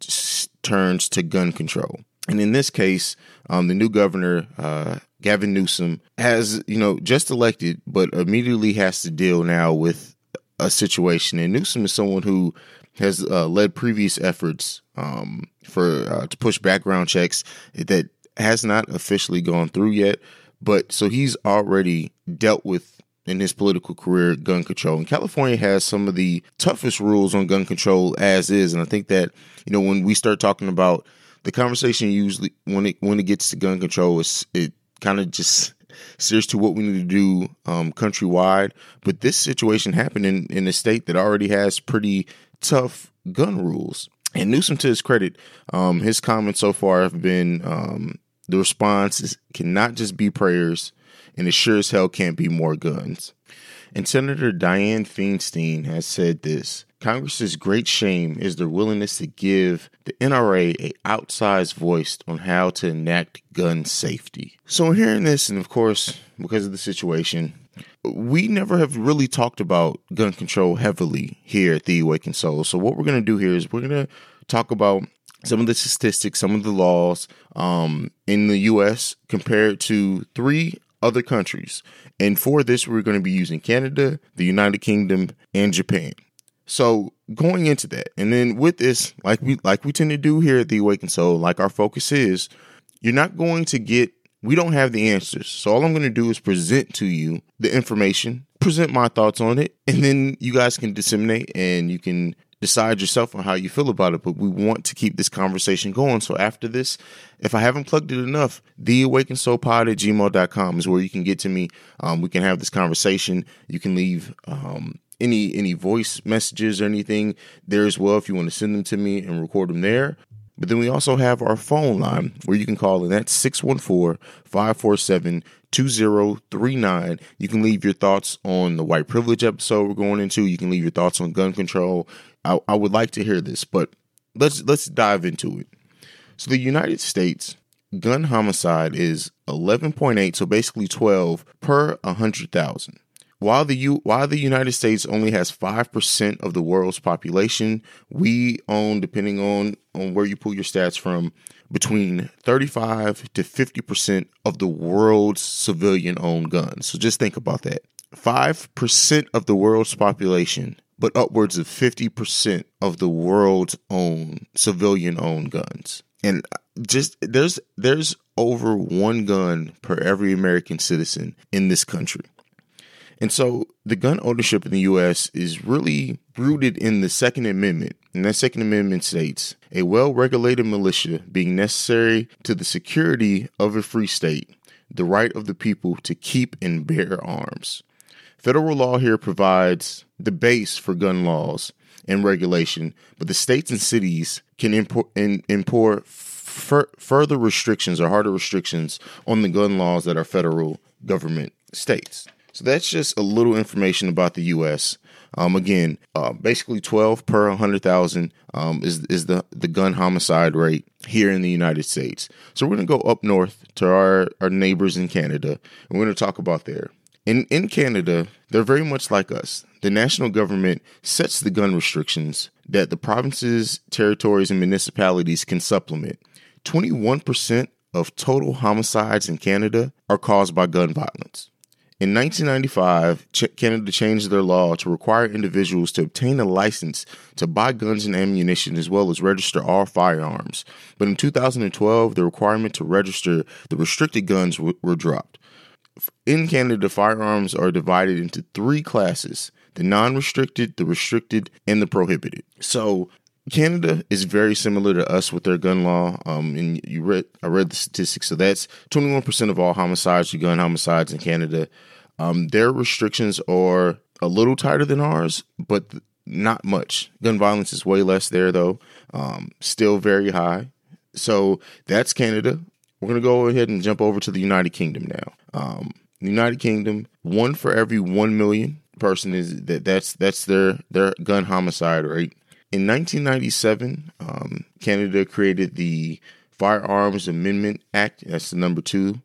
turns to gun control. And in this case, the new governor, Gavin Newsom, has, just elected, but immediately has to deal now with a situation. And Newsom is someone who has led previous efforts to push background checks that has not officially gone through yet. But so he's already dealt with in his political career gun control. And California has some of the toughest rules on gun control as is. And I think that, when we start talking about the conversation, usually when it gets to gun control, it kind of just serious to what we need to do countrywide. But this situation happened in a state that already has pretty tough gun rules. And Newsom, to his credit, his comments so far have been the response cannot just be prayers, and it sure as hell can't be more guns. And Senator Dianne Feinstein has said this: Congress's great shame is their willingness to give the NRA an outsized voice on how to enact gun safety. So hearing this, and of course, because of the situation, we never have really talked about gun control heavily here at The Awakened Soul. So what we're going to do here is we're going to talk about some of the statistics, some of the laws in the U.S. compared to 3 other countries. And for this, we're going to be using Canada, the United Kingdom, and Japan. So going into that, and then with this, like we tend to do here at The Awakened Soul, like our focus is, we don't have the answers. So all I'm going to do is present to you the information, present my thoughts on it, and then you guys can disseminate and you can decide yourself on how you feel about it. But we want to keep this conversation going. So after this, if I haven't plugged it enough, theawakensoulpod@gmail.com is where you can get to me. We can have this conversation. You can leave any voice messages or anything there as well if you want to send them to me and record them there. But then we also have our phone line where you can call, and that's 614-547-2039. You can leave your thoughts on the white privilege episode we're going into. You can leave your thoughts on gun control. I would like to hear this, but let's dive into it. So the United States gun homicide is 11.8, so basically 12 per 100,000. While the United States only has 5% of the world's population, we own, depending on where you pull your stats from, between 35 to 50% of the world's civilian-owned guns. So just think about that. 5% of the world's population, but upwards of 50% of the world's own civilian-owned guns. And just there's over one gun per every American citizen in this country. And so the gun ownership in the U.S. is really rooted in the Second Amendment. And that Second Amendment states, a well-regulated militia being necessary to the security of a free state, the right of the people to keep and bear arms. Federal law here provides the base for gun laws and regulation, but the states and cities can import further restrictions or harder restrictions on the gun laws that our federal government states. So that's just a little information about the U.S. Basically 12 per 100,000 is the gun homicide rate here in the United States. So we're going to go up north to our neighbors in Canada, and we're going to talk about there. In Canada, they're very much like us. The national government sets the gun restrictions that the provinces, territories, and municipalities can supplement. 21% of total homicides in Canada are caused by gun violence. In 1995, Canada changed their law to require individuals to obtain a license to buy guns and ammunition as well as register all firearms. But in 2012, the requirement to register the restricted guns were dropped. In Canada, firearms are divided into three classes: the non-restricted, the restricted, and the prohibited. So Canada is very similar to us with their gun law, and I read the statistics. So that's 21% of all homicides are gun homicides in Canada. Their restrictions are a little tighter than ours, but not much. Gun violence is way less there, though, still very high. So that's Canada. We're going to go ahead and jump over to the United Kingdom now. The United Kingdom, one for every 1 million person is that's their gun homicide rate. In 1997, Canada created the Firearms Amendment Act. That's the number 2.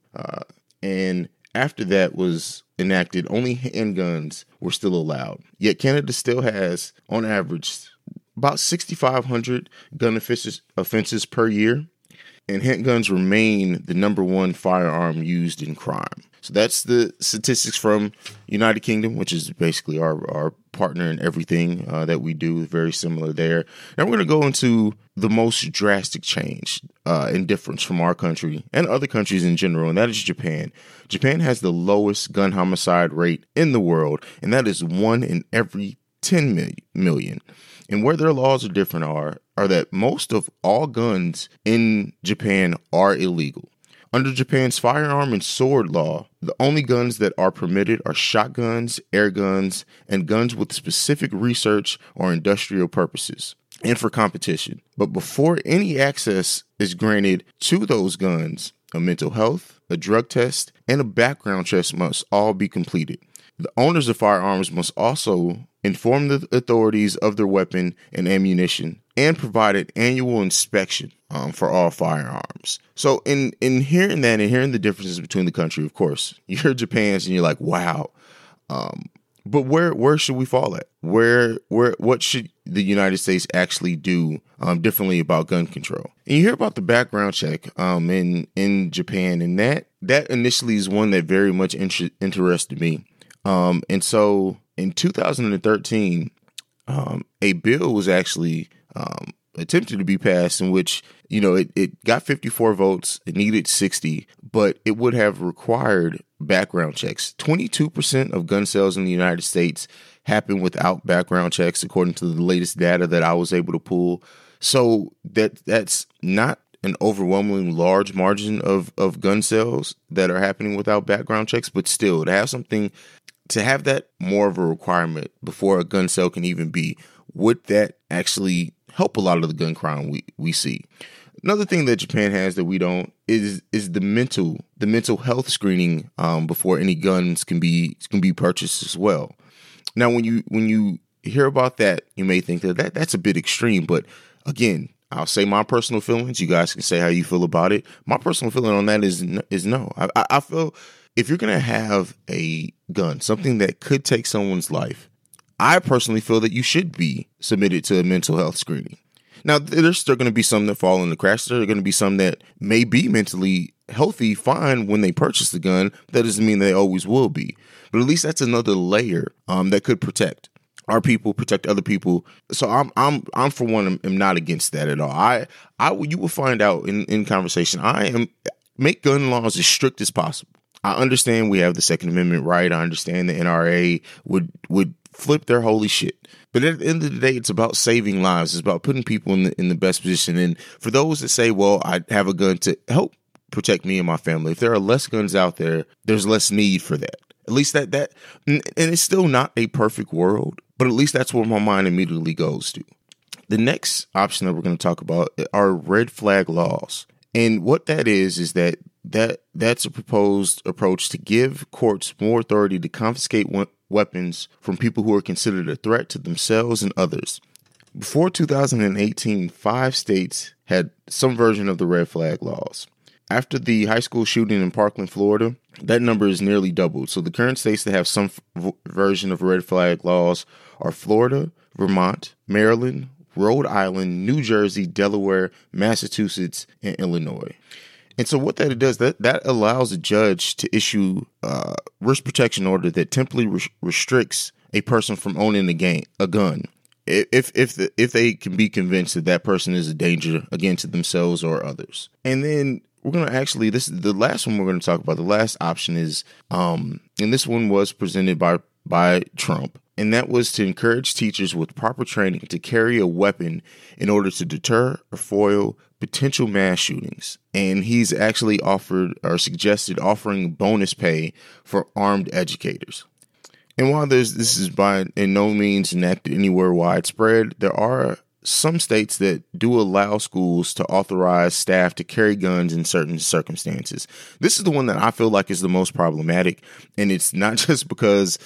And after that was enacted, only handguns were still allowed. Yet Canada still has, on average, about 6,500 gun offenses per year. And handguns remain the number 1 firearm used in crime. So that's the statistics from United Kingdom, which is basically our partner in everything that we do. Very similar there. And we're going to go into the most drastic change and difference from our country and other countries in general, and that is Japan. Japan has the lowest gun homicide rate in the world, and that is 1 in every 10 million. And where their laws are different are that most of all guns in Japan are illegal. Under Japan's firearm and sword law, the only guns that are permitted are shotguns, air guns, and guns with specific research or industrial purposes and for competition. But before any access is granted to those guns, a mental health, a drug test, and a background check must all be completed. The owners of firearms must also inform the authorities of their weapon and ammunition, and provide an annual inspection for all firearms. So in hearing that and hearing the differences between the country, of course, you hear Japan's and you're like, wow. But where should we fall at? What should the United States actually do differently about gun control? And you hear about the background check in Japan, and that initially is one that very much interested me. And so in 2013, a bill was actually attempted to be passed in which, you know, it got 54 votes, it needed 60, but it would have required background checks. 22% of gun sales in the United States happen without background checks, according to the latest data that I was able to pull. So that's not an overwhelmingly large margin of gun sales that are happening without background checks, but still, to have that more of a requirement before a gun sale can even be, would that actually help a lot of the gun crime we see? Another thing that Japan has that we don't is the mental health screening before any guns can be purchased as well. Now, when you hear about that, you may think that that's a bit extreme, but again, I'll say my personal feelings. You guys can say how you feel about it. My personal feeling on that is no. I feel if you're going to have a gun, something that could take someone's life, I personally feel that you should be submitted to a mental health screening. Now, there's still going to be some that fall in the crash. There are going to be some that may be mentally healthy, fine when they purchase the gun. That doesn't mean they always will be. But at least that's another layer that could protect our people, protect other people. So I'm for one, am not against that at all. You will find out in conversation. Make gun laws as strict as possible. I understand we have the Second Amendment right. I understand the NRA would flip their holy shit. But at the end of the day, it's about saving lives. It's about putting people in the best position. And for those that say, well, I have a gun to help protect me and my family, if there are less guns out there, there's less need for that. At least that, and it's still not a perfect world, but at least that's where my mind immediately goes to. The next option that we're going to talk about are red flag laws. And what that is that's a proposed approach to give courts more authority to confiscate weapons from people who are considered a threat to themselves and others. Before 2018, 5 states had some version of the red flag laws. After the high school shooting in Parkland, Florida, that number is nearly doubled. So the current states that have some version of red flag laws are Florida, Vermont, Maryland, Rhode Island, New Jersey, Delaware, Massachusetts, and Illinois. And so what that does, that allows a judge to issue a risk protection order that temporarily restricts a person from owning a gun if they can be convinced that person is a danger, again, to themselves or others. And then we're going to the last one we're going to talk about, the last option is, and this one was presented by Trump, and that was to encourage teachers with proper training to carry a weapon in order to deter or foil potential mass shootings. And he's actually offered or suggested offering bonus pay for armed educators. And while this is by no means enacted anywhere widespread, there are some states that do allow schools to authorize staff to carry guns in certain circumstances. This is the one that I feel like is the most problematic, and it's not just because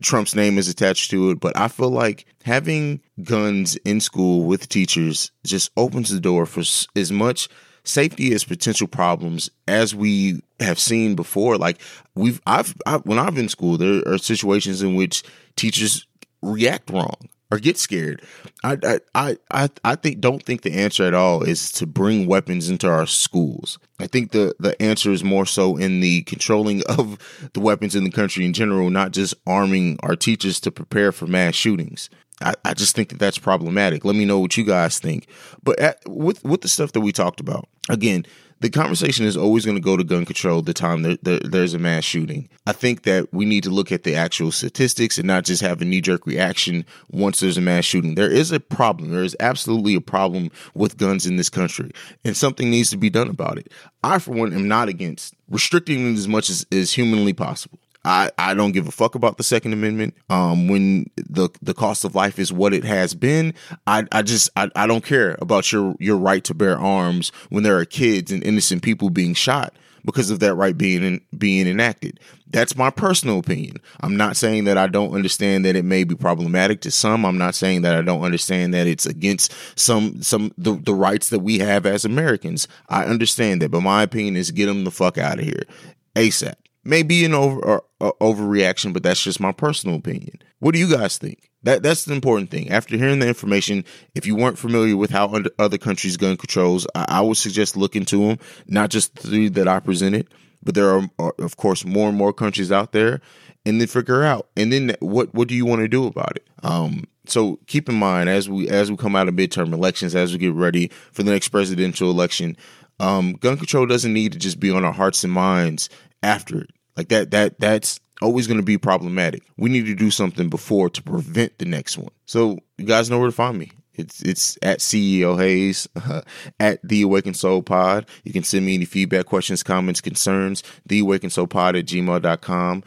Trump's name is attached to it, but I feel like having guns in school with teachers just opens the door for as much safety as potential problems as we have seen before. Like when I've been in school, there are situations in which teachers react wrong or get scared. I don't think the answer at all is to bring weapons into our schools. I think the answer is more so in the controlling of the weapons in the country in general, not just arming our teachers to prepare for mass shootings. I just think that's problematic. Let me know what you guys think. But with the stuff that we talked about, again, the conversation is always going to go to gun control the time there's a mass shooting. I think that we need to look at the actual statistics and not just have a knee-jerk reaction once there's a mass shooting. There is a problem. There is absolutely a problem with guns in this country, and something needs to be done about it. I, for one, am not against restricting them as much as is humanly possible. I don't give a fuck about the Second Amendment. When the cost of life is what it has been, I just don't care about your right to bear arms when there are kids and innocent people being shot because of that right being enacted. That's my personal opinion. I'm not saying that I don't understand that it may be problematic to some. I'm not saying that I don't understand that it's against some the rights that we have as Americans. I understand that, but my opinion is get them the fuck out of here ASAP. Maybe an overreaction, but that's just my personal opinion. What do you guys think? That's the important thing. After hearing the information, if you weren't familiar with how other countries' gun controls, I would suggest looking to them, not just the three that I presented, but there are, of course, more and more countries out there, and then figure out. And then what do you want to do about it? So keep in mind, as we come out of midterm elections, as we get ready for the next presidential election, gun control doesn't need to just be on our hearts and minds after it. Like that's always going to be problematic. We need to do something before to prevent the next one. So you guys know where to find me. It's at CEO Haize, at The Awakened Soul Pod. You can send me any feedback, questions, comments, concerns, theawakensoulpod@gmail.com.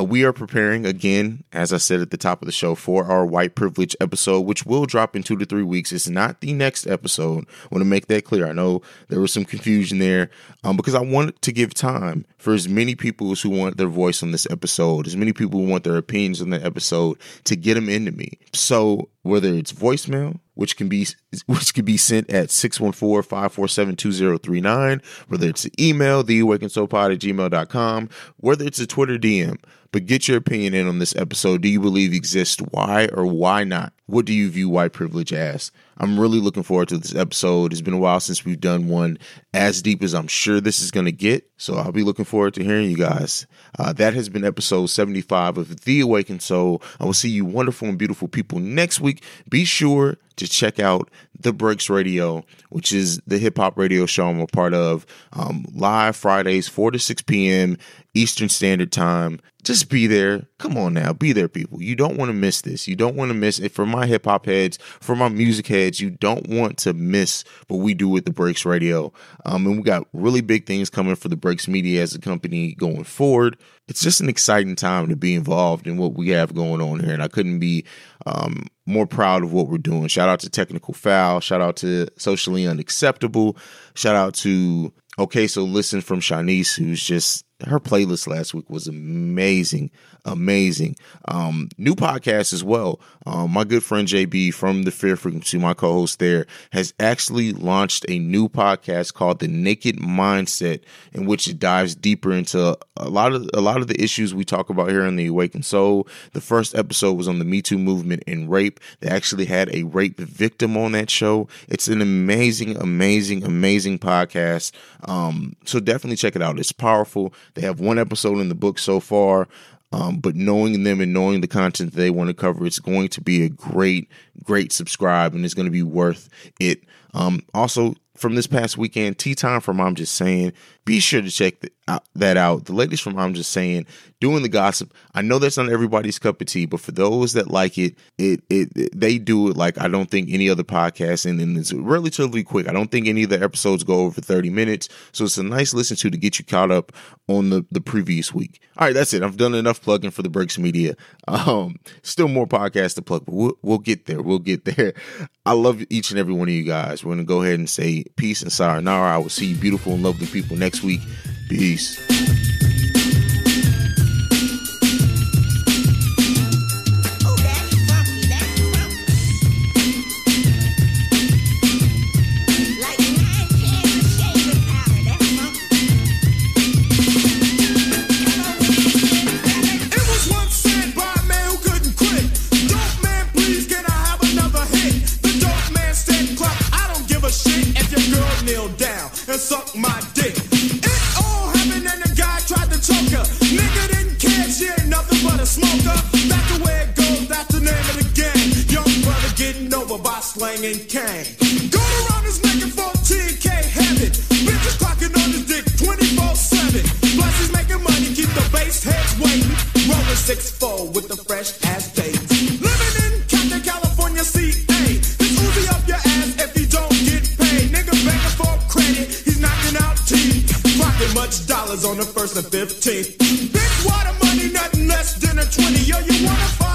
We are preparing, again, as I said at the top of the show, for our White Privilege episode, which will drop in 2 to 3 weeks. It's not the next episode. I want to make that clear. I know there was some confusion there because I wanted to give time for as many people who want their voice on this episode, as many people who want their opinions on the episode, to get them into me. So whether it's voicemail, which can be sent at 614-547-2039, whether it's an email, theawakenedsoulpod@gmail.com, whether it's a Twitter DM, but get your opinion in on this episode. Do you believe exists? Why or why not? What do you view white privilege as? I'm really looking forward to this episode. It's been a while since we've done one as deep as I'm sure this is going to get. So I'll be looking forward to hearing you guys. That has been episode 75 of The Awakened Soul. I will see you wonderful and beautiful people next week. Be sure to check out The Breaks Radio, which is the hip hop radio show I'm a part of, live Fridays, 4 to 6 p.m. Eastern Standard Time. Just be there. Come on now. Be there, people. You don't want to miss this. You don't want to miss it. For my hip hop heads, for my music heads, you don't want to miss what we do with The Breaks Radio. And we got really big things coming for The Breaks Media as a company going forward. It's just an exciting time to be involved in what we have going on here. And I couldn't be more proud of what we're doing. Shout out to Technical Foul. Shout out to Socially Unacceptable. Shout out to Okay, So Listen from Shanice, who's just, her playlist last week was amazing, amazing. New podcast as well. My good friend JB from The Fear Frequency, my co-host there, has actually launched a new podcast called The Naked Mindset, in which it dives deeper into a lot of the issues we talk about here in The Awakened Soul. The first episode was on the Me Too movement and rape. They actually had a rape victim on that show. It's an amazing, amazing, amazing podcast. So definitely check it out. It's powerful. They have one episode in the book so far, but knowing them and knowing the content they want to cover, it's going to be a great, great subscribe, and it's going to be worth it. Also, from this past weekend, Tea Time from I'm Just Saying, be sure to check that out. The ladies from I'm Just Saying, doing the gossip. I know that's not everybody's cup of tea, but for those that like it, they do it like I don't think any other podcast, and it's relatively quick. I don't think any of the episodes go over 30 minutes, so it's a nice listen to get you caught up on the previous week. All right, that's it. I've done enough plugging for The Breaks Media. Still more podcasts to plug, but we'll get there. We'll get there. I love each and every one of you guys. We're going to go ahead and say peace and sayonara. I will see you beautiful and lovely people next week. Peace. Suck my dick. It all happened and the guy tried to choke her. Nigga didn't care, she ain't nothing but a smoker. That's the way it goes, that's the name of the game. Young brother getting over by slanging cane. Going around this nigga 14K habit. Bitches clocking on his dick 24/7. Plus he's making money, keep the base heads waiting. Rolling 6-4 with the fresh ass dates. Living in Compton, California, CA. It's Uzi up your ass if you don't get paid. Nigga begging for credit. Much dollars on the 1st and 15th. Big water money, nothing less than a 20. Yo, you wanna fight?